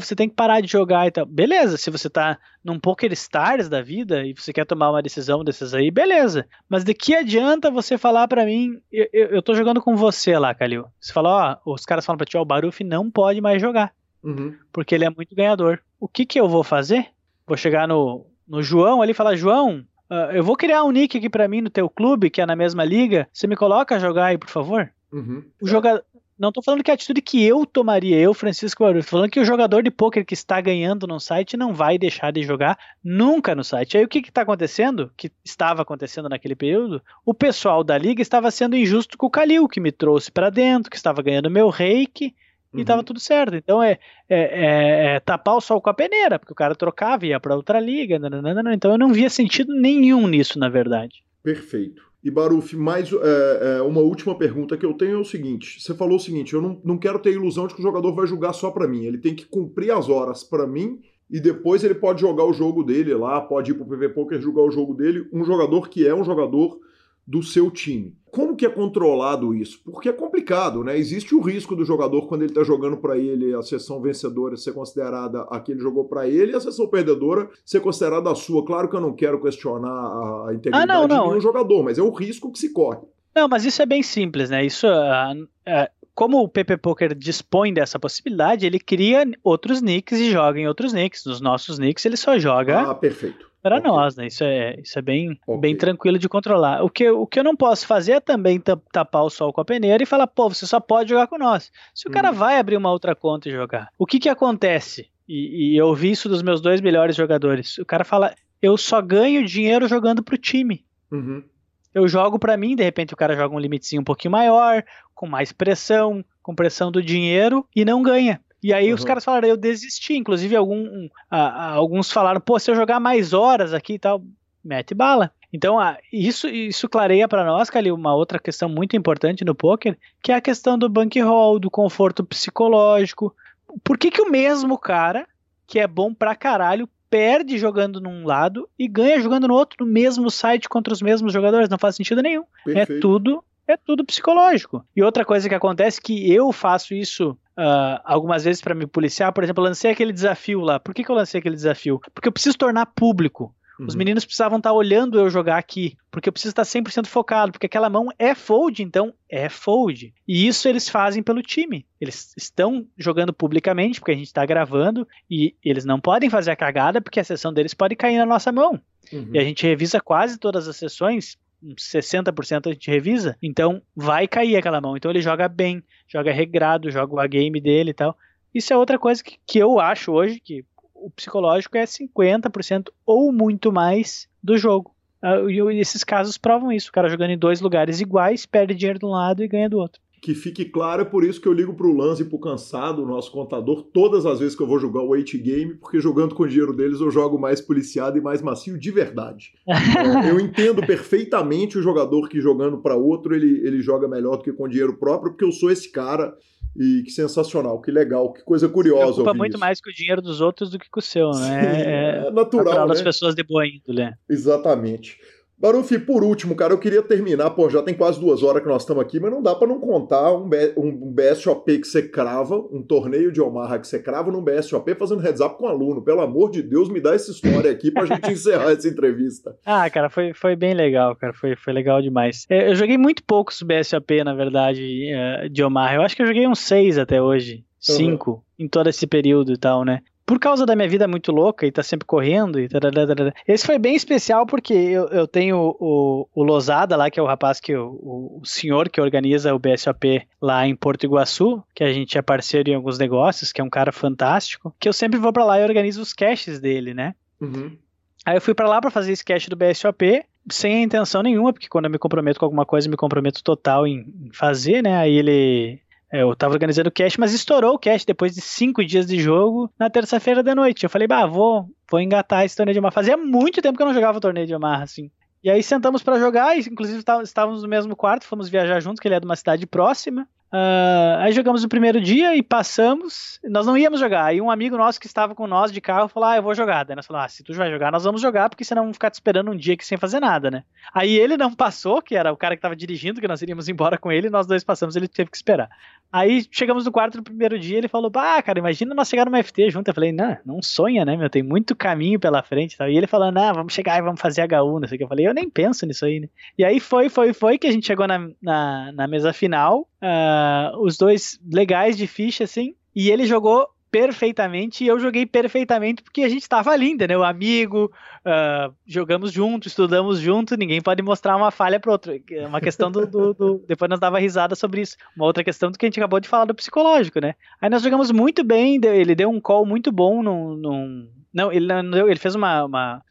Você tem que parar de jogar e tal. Beleza, se você tá num PokerStars da vida e você quer tomar uma decisão dessas aí, beleza. Mas de que adianta você falar pra mim, eu tô jogando com você lá, Calil. Você fala, os caras falam pra ti, o Barufi não pode mais jogar. Porque ele é muito ganhador. O que eu vou fazer? Vou chegar no João ali e falar, João, eu vou criar um nick aqui pra mim no teu clube, que é na mesma liga, você me coloca a jogar aí, por favor? O jogador... Não tô falando que a atitude que eu tomaria, eu, Francisco Barufi, falando que o jogador de pôquer que está ganhando no site não vai deixar de jogar nunca no site. Aí o que está acontecendo, que estava acontecendo naquele período, o pessoal da liga estava sendo injusto com o Calil, que me trouxe para dentro, que estava ganhando meu reiki, e tava tudo certo. Então é tapar o sol com a peneira, porque o cara trocava e ia para outra liga, nananana. Então eu não via sentido nenhum nisso, na verdade. Perfeito. E Barufi, mais uma última pergunta que eu tenho é o seguinte, você falou o seguinte, eu não quero ter a ilusão de que o jogador vai jogar só para mim, ele tem que cumprir as horas para mim e depois ele pode jogar o jogo dele lá, pode ir pro PPPoker jogar o jogo dele, um jogador que é um jogador do seu time. Como que é controlado isso? Porque é complicado, né? Existe o risco do jogador, quando ele está jogando para ele, a sessão vencedora ser considerada a que ele jogou para ele, e a sessão perdedora ser considerada a sua. Claro que eu não quero questionar a integridade de nenhum jogador, mas é o risco que se corre. Não, mas isso é bem simples, né? Isso, como o PPPoker dispõe dessa possibilidade, ele cria outros nicks e joga em outros nicks. Nos nossos nicks ele só joga... Ah, perfeito. Para nós, né? Isso é bem, bem tranquilo de controlar. O que eu não posso fazer é também tapar o sol com a peneira e falar, pô, você só pode jogar com nós. Se o cara vai abrir uma outra conta e jogar, o que que acontece? E eu ouvi isso dos meus dois melhores jogadores. O cara fala, eu só ganho dinheiro jogando pro time. Eu jogo pra mim, de repente o cara joga um limitezinho um pouquinho maior, com mais pressão, com pressão do dinheiro, e não ganha. E aí os caras falaram, eu desisti. Inclusive alguns falaram, pô, se eu jogar mais horas aqui e tal, mete bala. Então isso clareia para nós, Calil, uma outra questão muito importante no poker, que é a questão do bankroll, do conforto psicológico. Por que que o mesmo cara, que é bom pra caralho, perde jogando num lado e ganha jogando no outro, no mesmo site contra os mesmos jogadores? Não faz sentido nenhum. Perfeito. É tudo psicológico. E outra coisa que acontece, que eu faço isso... algumas vezes para me policiar, por exemplo, eu lancei aquele desafio lá. Por que que eu lancei aquele desafio? Porque eu preciso tornar público. Os meninos precisavam estar olhando eu jogar aqui, porque eu preciso estar 100% focado, porque aquela mão é fold, então é fold. E isso eles fazem pelo time. Eles estão jogando publicamente, porque a gente está gravando, e eles não podem fazer a cagada, porque a sessão deles pode cair na nossa mão. E a gente revisa quase todas as sessões, 60% a gente revisa, então vai cair aquela mão, então ele joga bem, joga regrado, joga o A-game dele e tal. Isso é outra coisa que eu acho hoje, que o psicológico é 50% ou muito mais do jogo, e esses casos provam isso, o cara jogando em dois lugares iguais, perde dinheiro de um lado e ganha do outro. Que fique claro, é por isso que eu ligo pro Lanza e pro Cansado, o nosso contador, todas as vezes que eu vou jogar o 8GAME, porque jogando com o dinheiro deles eu jogo mais policiado e mais macio de verdade. Eu entendo perfeitamente o jogador que, jogando para outro, ele joga melhor do que com dinheiro próprio, porque eu sou esse cara. E que sensacional, que legal, que coisa curiosa. Se preocupa muito mais com o dinheiro dos outros do que com o seu, né? É natural das pessoas de boa índole, né? Exatamente. Barufi, por último, cara, eu queria terminar, pô, já tem quase 2 horas que nós estamos aqui, mas não dá para não contar um BSOP que você crava, um torneio de Omaha que você crava num BSOP fazendo heads up com um aluno. Pelo amor de Deus, me dá essa história aqui pra gente encerrar essa entrevista. Ah, cara, foi bem legal, cara, foi legal demais. Eu joguei muito poucos BSOP, na verdade, de Omaha. Eu acho que eu joguei uns 6 até hoje, 5, em todo esse período e tal, né? Por causa da minha vida muito louca e tá sempre correndo e tararara. Esse foi bem especial porque eu tenho o Lozada lá, que é o rapaz que o senhor que organiza o BSOP lá em Porto Iguaçu, que a gente é parceiro em alguns negócios, que é um cara fantástico, que eu sempre vou pra lá e organizo os caches dele, né? Aí eu fui pra lá pra fazer esse cache do BSOP sem intenção nenhuma, porque quando eu me comprometo com alguma coisa, eu me comprometo total em fazer, né? Aí ele... eu tava organizando o cash, mas estourou o cash depois de 5 dias de jogo, na terça-feira da noite. Eu falei, bah, vou engatar esse torneio de Omaha. Fazia muito tempo que eu não jogava o torneio de Omaha, assim. E aí sentamos pra jogar, e inclusive estávamos no mesmo quarto, fomos viajar juntos, que ele é de uma cidade próxima. Aí jogamos o primeiro dia e passamos. Nós não íamos jogar. Aí um amigo nosso que estava com nós de carro falou, eu vou jogar. Daí nós falamos, se tu vai jogar, nós vamos jogar, porque senão vamos ficar te esperando um dia aqui sem fazer nada, né? Aí ele não passou, que era o cara que estava dirigindo, que nós iríamos embora com ele, nós dois passamos, ele teve que esperar. Aí chegamos no quarto do primeiro dia, ele falou, cara, imagina nós chegar numa FT junto. Eu falei, não sonha, né, meu, tem muito caminho pela frente e tal. E ele falando, vamos chegar e vamos fazer HU, não sei o que. Eu falei, eu nem penso nisso aí, né? E aí foi que a gente chegou na mesa final, os dois legais de ficha, assim, e ele jogou perfeitamente e eu joguei perfeitamente porque a gente estava ali, entendeu? Amigo, jogamos junto, estudamos junto, ninguém pode mostrar uma falha para outro. É uma questão do depois nós dava risada sobre isso. Uma outra questão do que a gente acabou de falar do psicológico, né? Aí nós jogamos muito bem, ele deu um call muito bom ele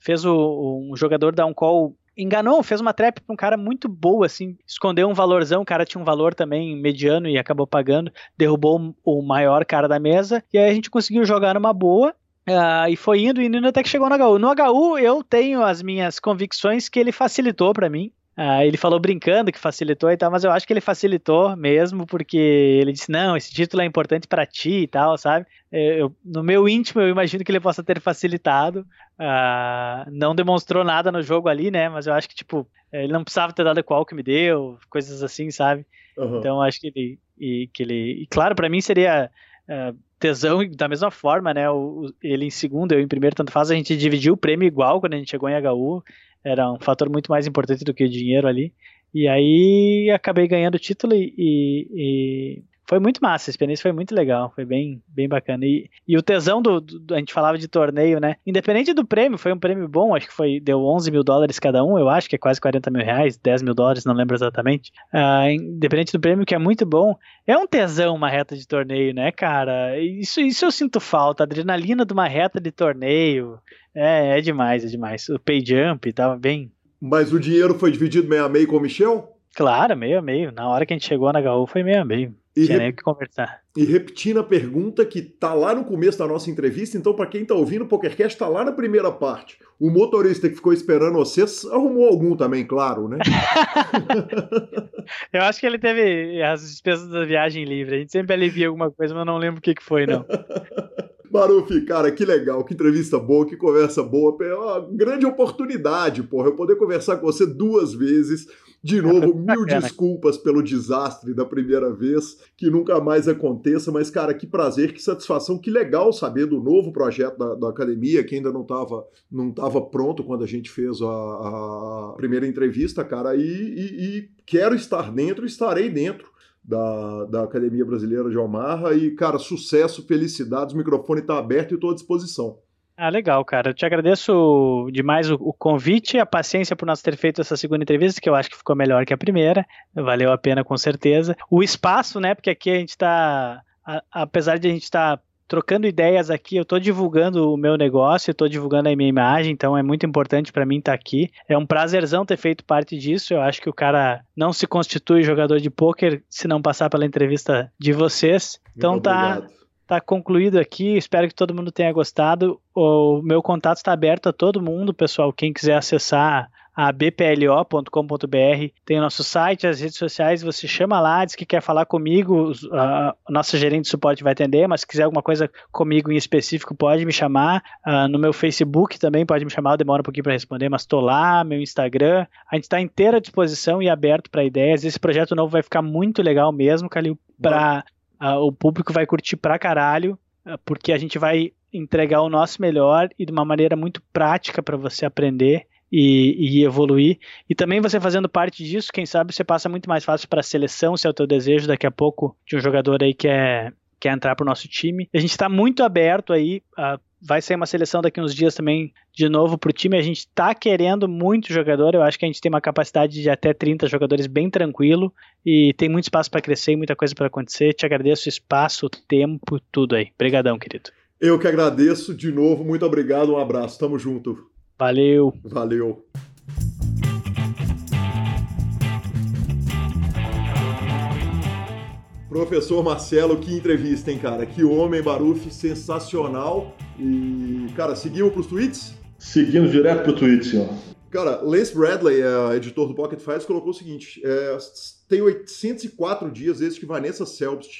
fez um jogador dar um call, enganou, fez uma trap pra um cara muito boa, assim, escondeu um valorzão, o cara tinha um valor também mediano e acabou pagando, derrubou o maior cara da mesa, e aí a gente conseguiu jogar numa boa, e foi indo até que chegou no HU. No HU eu tenho as minhas convicções que ele facilitou pra mim. Ele falou brincando que facilitou e tal, mas eu acho que ele facilitou mesmo, porque ele disse, não, esse título é importante pra ti e tal, sabe? No meu íntimo, eu imagino que ele possa ter facilitado. Não demonstrou nada no jogo ali, né? Mas eu acho que, tipo, ele não precisava ter dado qual que me deu, coisas assim, sabe? Uhum. Então, eu acho que E, claro, pra mim seria... tesão da mesma forma, né? Ele em segundo, eu em primeiro, tanto faz. A gente dividiu o prêmio igual quando a gente chegou em HU. Era um fator muito mais importante do que o dinheiro ali. E aí acabei ganhando o título e foi muito massa. A experiência foi muito legal. Foi bem, bem bacana. E o tesão a gente falava de torneio, né? Independente do prêmio, foi um prêmio bom. Acho que deu $11 mil cada um, eu acho que é quase $40 mil, $10 mil, não lembro exatamente. Independente do prêmio, que é muito bom. É um tesão uma reta de torneio, né, cara? Isso eu sinto falta. A adrenalina de uma reta de torneio. É demais, é demais. O pay jump tava bem. Mas o dinheiro foi dividido meio a meio com o Michel? Claro, meio a meio. Na hora que a gente chegou na HU foi meio a meio. Tinha nem o que conversar. E repetindo a pergunta que tá lá no começo da nossa entrevista, então para quem tá ouvindo o PokerCast, tá lá na primeira parte. O motorista que ficou esperando vocês arrumou algum também, claro, né? Eu acho que ele teve as despesas da viagem livre. A gente sempre alivia alguma coisa, mas não lembro o que foi, não. Barufi, cara, que legal, que entrevista boa, que conversa boa, é uma grande oportunidade, porra, eu poder conversar com você duas vezes, de novo, mil desculpas pelo desastre da primeira vez, que nunca mais aconteça, mas, cara, que prazer, que satisfação, que legal saber do novo projeto da academia, que ainda não tava pronto quando a gente fez a primeira entrevista, cara, e quero estar dentro, estarei dentro da Academia Brasileira de Omaha e, cara, sucesso, felicidades, o microfone está aberto e estou à disposição. Legal, cara, eu te agradeço demais o convite e a paciência por nós ter feito essa segunda entrevista, que eu acho que ficou melhor que a primeira, valeu a pena com certeza. O espaço, né, porque aqui a gente está, apesar de a gente estar trocando ideias aqui, eu estou divulgando o meu negócio, estou divulgando a minha imagem, então é muito importante para mim estar aqui. É um prazerzão ter feito parte disso, eu acho que o cara não se constitui jogador de pôquer se não passar pela entrevista de vocês. Então tá concluído aqui, espero que todo mundo tenha gostado. O meu contato está aberto a todo mundo, pessoal, quem quiser acessar a bplo.com.br, tem o nosso site, as redes sociais, você chama lá, diz que quer falar comigo, a nossa gerente de suporte vai atender, mas se quiser alguma coisa comigo em específico, pode me chamar, no meu Facebook também pode me chamar, demora um pouquinho para responder, mas tô lá, meu Instagram, a gente está inteira à disposição e aberto para ideias, esse projeto novo vai ficar muito legal mesmo, Calil, o público vai curtir pra caralho, porque a gente vai entregar o nosso melhor e de uma maneira muito prática para você aprender e evoluir, e também você fazendo parte disso, quem sabe você passa muito mais fácil para a seleção, se é o teu desejo daqui a pouco de um jogador aí que quer entrar para o nosso time. A gente está muito aberto aí, vai sair uma seleção daqui uns dias também de novo para o time, a gente está querendo muito jogador, eu acho que a gente tem uma capacidade de até 30 jogadores bem tranquilo e tem muito espaço para crescer e muita coisa para acontecer. Te agradeço o espaço, o tempo, tudo aí, brigadão, querido. Eu que agradeço de novo, muito obrigado, um abraço, tamo junto. Valeu. Valeu. Professor Marcelo, que entrevista, hein, cara? Que homem, Barufi, sensacional. E, cara, seguimos pros tweets? Seguimos direto pro tweet, senhor. Cara, Lance Bradley, editor do Pocket Files, colocou o seguinte, tem 804 dias desde que Vanessa Selbst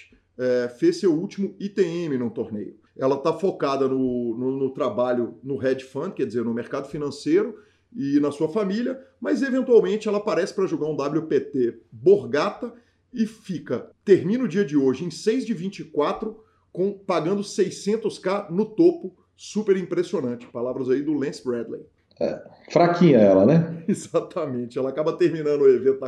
fez seu último ITM num torneio. Ela está focada no trabalho no hedge fund, quer dizer, no mercado financeiro e na sua família, mas eventualmente ela aparece para jogar um WPT Borgata e termina o dia de hoje em 6 de 24, pagando $600k no topo, super impressionante. Palavras aí do Lance Bradley. Fraquinha ela, né? Exatamente, ela acaba terminando o evento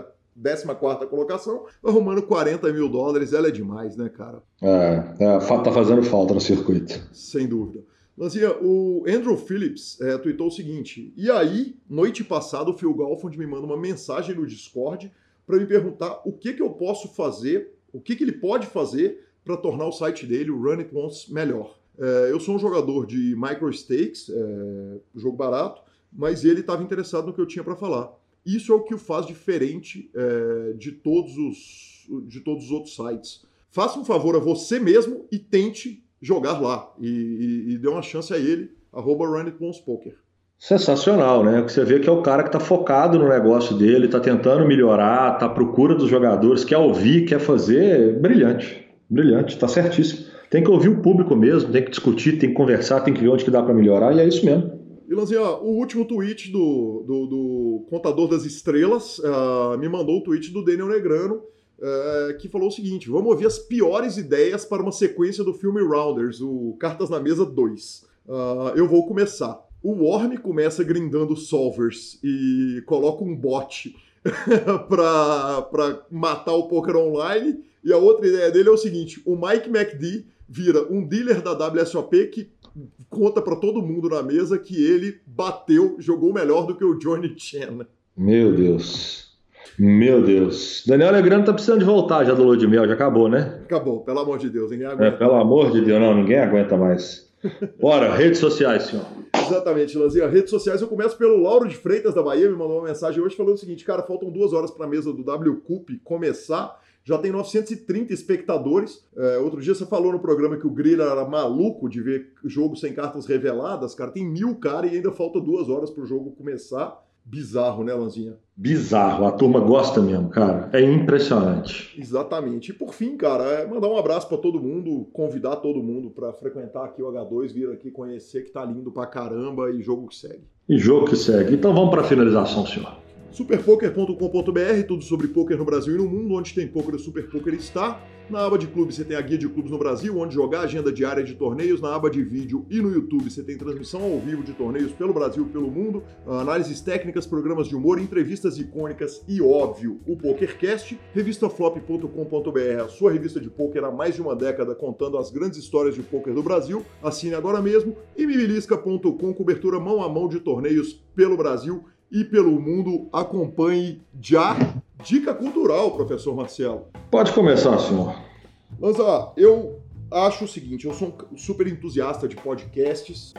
14ª colocação, arrumando $40 mil, ela é demais, né, cara? Tá fazendo falta no circuito. Sem dúvida. Lanzinha, o Andrew Phillips tweetou o seguinte: e aí, noite passada, o Phil Galfond me manda uma mensagem no Discord para me perguntar o que eu posso fazer, o que ele pode fazer para tornar o site dele, o Run It Once, melhor. Eu sou um jogador de micro stakes, jogo barato, mas ele estava interessado no que eu tinha para falar. Isso é o que o faz diferente de todos os outros sites. Faça um favor a você mesmo e tente jogar lá. E dê uma chance a ele, @runitOncePoker. Sensacional, né? Você vê que é o cara que está focado no negócio dele, está tentando melhorar, está à procura dos jogadores, quer ouvir, quer fazer. Brilhante, brilhante, está certíssimo. Tem que ouvir o público mesmo, tem que discutir, tem que conversar, tem que ver onde que dá para melhorar, e é isso mesmo. E, Lanzinha, o último tweet do Contador das Estrelas me mandou o tweet do Daniel Negrano, que falou o seguinte: vamos ouvir as piores ideias para uma sequência do filme Rounders, o Cartas na Mesa 2. Eu vou começar. O Worm começa grindando solvers e coloca um bot para matar o poker online. E a outra ideia dele é o seguinte: o Mike McD vira um dealer da WSOP que conta para todo mundo na mesa que ele jogou melhor do que o Johnny Chen. Meu Deus. Meu Deus. Daniel Legrand tá precisando de voltar já do Lua de Mel, já acabou, né? Acabou, pelo amor de Deus, ninguém aguenta. Pelo amor de Deus, não, ninguém aguenta mais. Bora, redes sociais, senhor. Exatamente, Lanzinha. Redes sociais, eu começo pelo Lauro de Freitas da Bahia, me mandou uma mensagem hoje falando o seguinte: cara, faltam 2 horas para a mesa do WCUP começar. Já tem 930 espectadores. Outro dia você falou no programa que o Grilo era maluco de ver jogo sem cartas reveladas. Cara, tem 1000 caras e ainda falta 2 horas pro jogo começar. Bizarro, né, Lanzinha? Bizarro. A turma gosta mesmo, cara. É impressionante. Exatamente. E por fim, cara, mandar um abraço pra todo mundo, convidar todo mundo pra frequentar aqui o H2, vir aqui conhecer que tá lindo pra caramba, e jogo que segue. E jogo que segue. Então vamos pra finalização, senhor. Superpoker.com.br, tudo sobre poker no Brasil e no mundo. Onde tem poker, o Superpoker está. Na aba de clubes você tem a guia de clubes no Brasil, onde jogar, agenda diária de torneios. Na aba de vídeo e no YouTube você tem transmissão ao vivo de torneios pelo Brasil e pelo mundo, análises técnicas, programas de humor, entrevistas icônicas e, óbvio, o PokerCast. Revistaflop.com.br, a sua revista de poker há mais de uma década, contando as grandes histórias de poker do Brasil. Assine agora mesmo. E mibilisca.com, cobertura mão a mão de torneios pelo Brasil e pelo mundo. Acompanhe já. Dica cultural, professor Marcelo. Pode começar, senhor. Lanza, eu acho o seguinte: eu sou um super entusiasta de podcasts,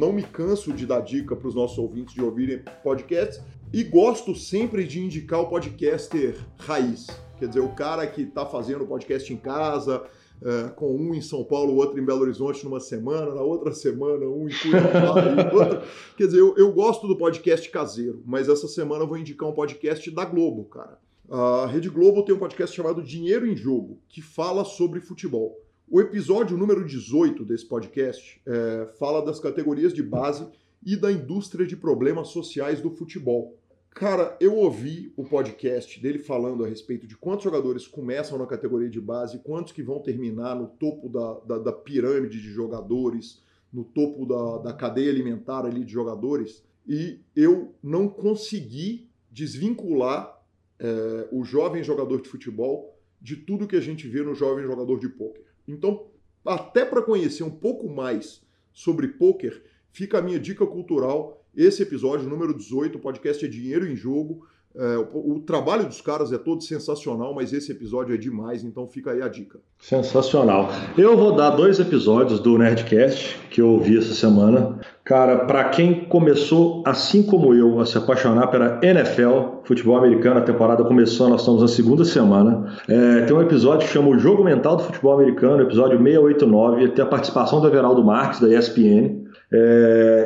não me canso de dar dica para os nossos ouvintes de ouvirem podcasts, e gosto sempre de indicar o podcaster raiz, quer dizer, o cara que está fazendo podcast em casa, com um em São Paulo, outro em Belo Horizonte numa semana, na outra semana um em Cuiabá e outro. Quer dizer, eu gosto do podcast caseiro, mas essa semana eu vou indicar um podcast da Globo, cara. A Rede Globo tem um podcast chamado Dinheiro em Jogo, que fala sobre futebol. O episódio número 18 desse podcast fala das categorias de base e da indústria de problemas sociais do futebol. Cara, eu ouvi o podcast dele falando a respeito de quantos jogadores começam na categoria de base, quantos que vão terminar no topo da pirâmide de jogadores, no topo da cadeia alimentar ali de jogadores, e eu não consegui desvincular o jovem jogador de futebol de tudo que a gente vê no jovem jogador de pôquer. Então, até para conhecer um pouco mais sobre pôquer, fica a minha dica cultural. Esse episódio, número 18, o podcast é Dinheiro em Jogo. O trabalho dos caras é todo sensacional, mas esse episódio é demais, então fica aí a dica. Sensacional. Eu vou dar 2 episódios do Nerdcast que eu ouvi essa semana. Cara, para quem começou, assim como eu, a se apaixonar pela NFL, futebol americano, a temporada começou, nós estamos na segunda semana. Tem um episódio que chama O Jogo Mental do Futebol Americano, episódio 689, tem a participação do Everaldo Marques, da ESPN.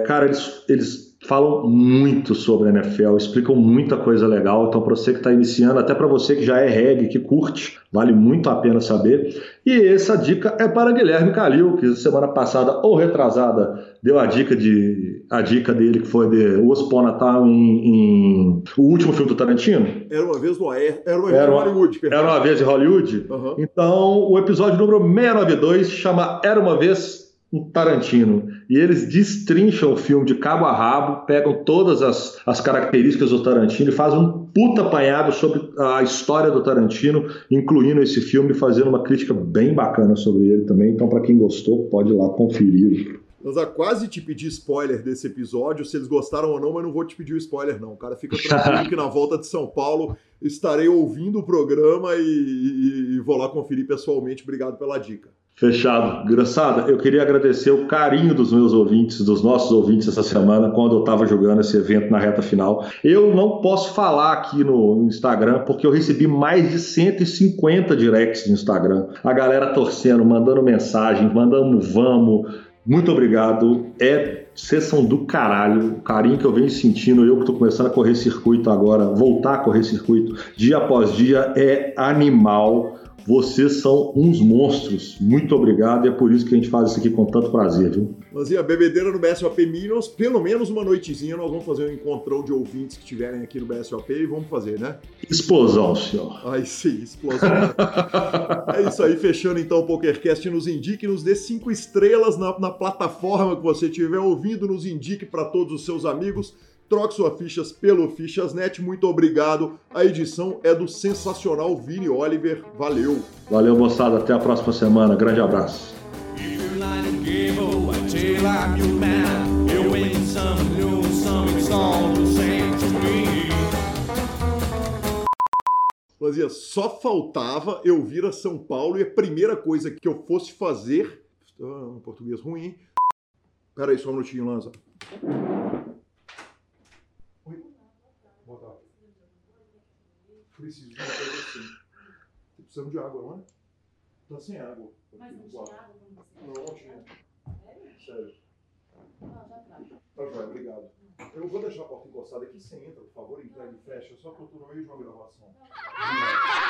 Cara, eles falam muito sobre a NFL, explicam muita coisa legal, então para você que está iniciando, até para você que já é reggae, que curte, vale muito a pena saber. E essa dica é para Guilherme Calil, que semana passada ou retrasada deu a dica dele, que foi de Once Upon a Time em o último filme do Tarantino. Era uma vez no AR, era uma vez em Hollywood. Perfeito. Era uma vez em Hollywood. Uhum. Então o episódio número 692 chama Era uma Vez um Tarantino, e eles destrincham o filme de cabo a rabo, pegam todas as características do Tarantino e fazem um puta apanhado sobre a história do Tarantino, incluindo esse filme, fazendo uma crítica bem bacana sobre ele também. Então, para quem gostou, pode ir lá conferir. Nós já quase te pedi spoiler desse episódio, se eles gostaram ou não, mas não vou te pedir o spoiler não, cara, fica tranquilo que na volta de São Paulo estarei ouvindo o programa e vou lá conferir pessoalmente. Obrigado pela dica. Fechado. Engraçado, eu queria agradecer o carinho dos meus ouvintes, dos nossos ouvintes essa semana, quando eu estava jogando esse evento na reta final. Eu não posso falar aqui no Instagram, porque eu recebi mais de 150 directs no Instagram. A galera torcendo, mandando mensagem, mandando vamos. Muito obrigado. É sessão do caralho. O carinho que eu venho sentindo, eu que estou começando a correr circuito agora, voltar a correr circuito dia após dia, é animal. Vocês são uns monstros. Muito obrigado, e é por isso que a gente faz isso aqui com tanto prazer, viu? Mas e a bebedeira no BSOP Millions, pelo menos uma noitezinha, nós vamos fazer um encontrão de ouvintes que estiverem aqui no BSOP e vamos fazer, né? Explosão, senhor. Ai, sim, explosão. É isso aí, fechando então o PokerCast. Nos indique, nos dê 5 estrelas na plataforma que você estiver ouvindo, nos indique para todos os seus amigos. Troque suas fichas pelo FichasNet. Muito obrigado. A edição é do sensacional Vini Oliver. Valeu. Valeu, moçada. Até a próxima semana. Grande abraço. Lanzinha, só faltava eu vir a São Paulo e a primeira coisa que eu fosse fazer... Um português ruim. Pera aí só um minutinho, Lanza. Preciso de uma coisa assim. Você precisa de água, não é? Tá sem água. Mas não tinha água? Não tinha. Sério? Não, já tá. Tá joia, obrigado. Eu vou deixar a porta encostada aqui. Você entra, por favor, entregue e fecha. Só que eu tô no meio de uma gravação.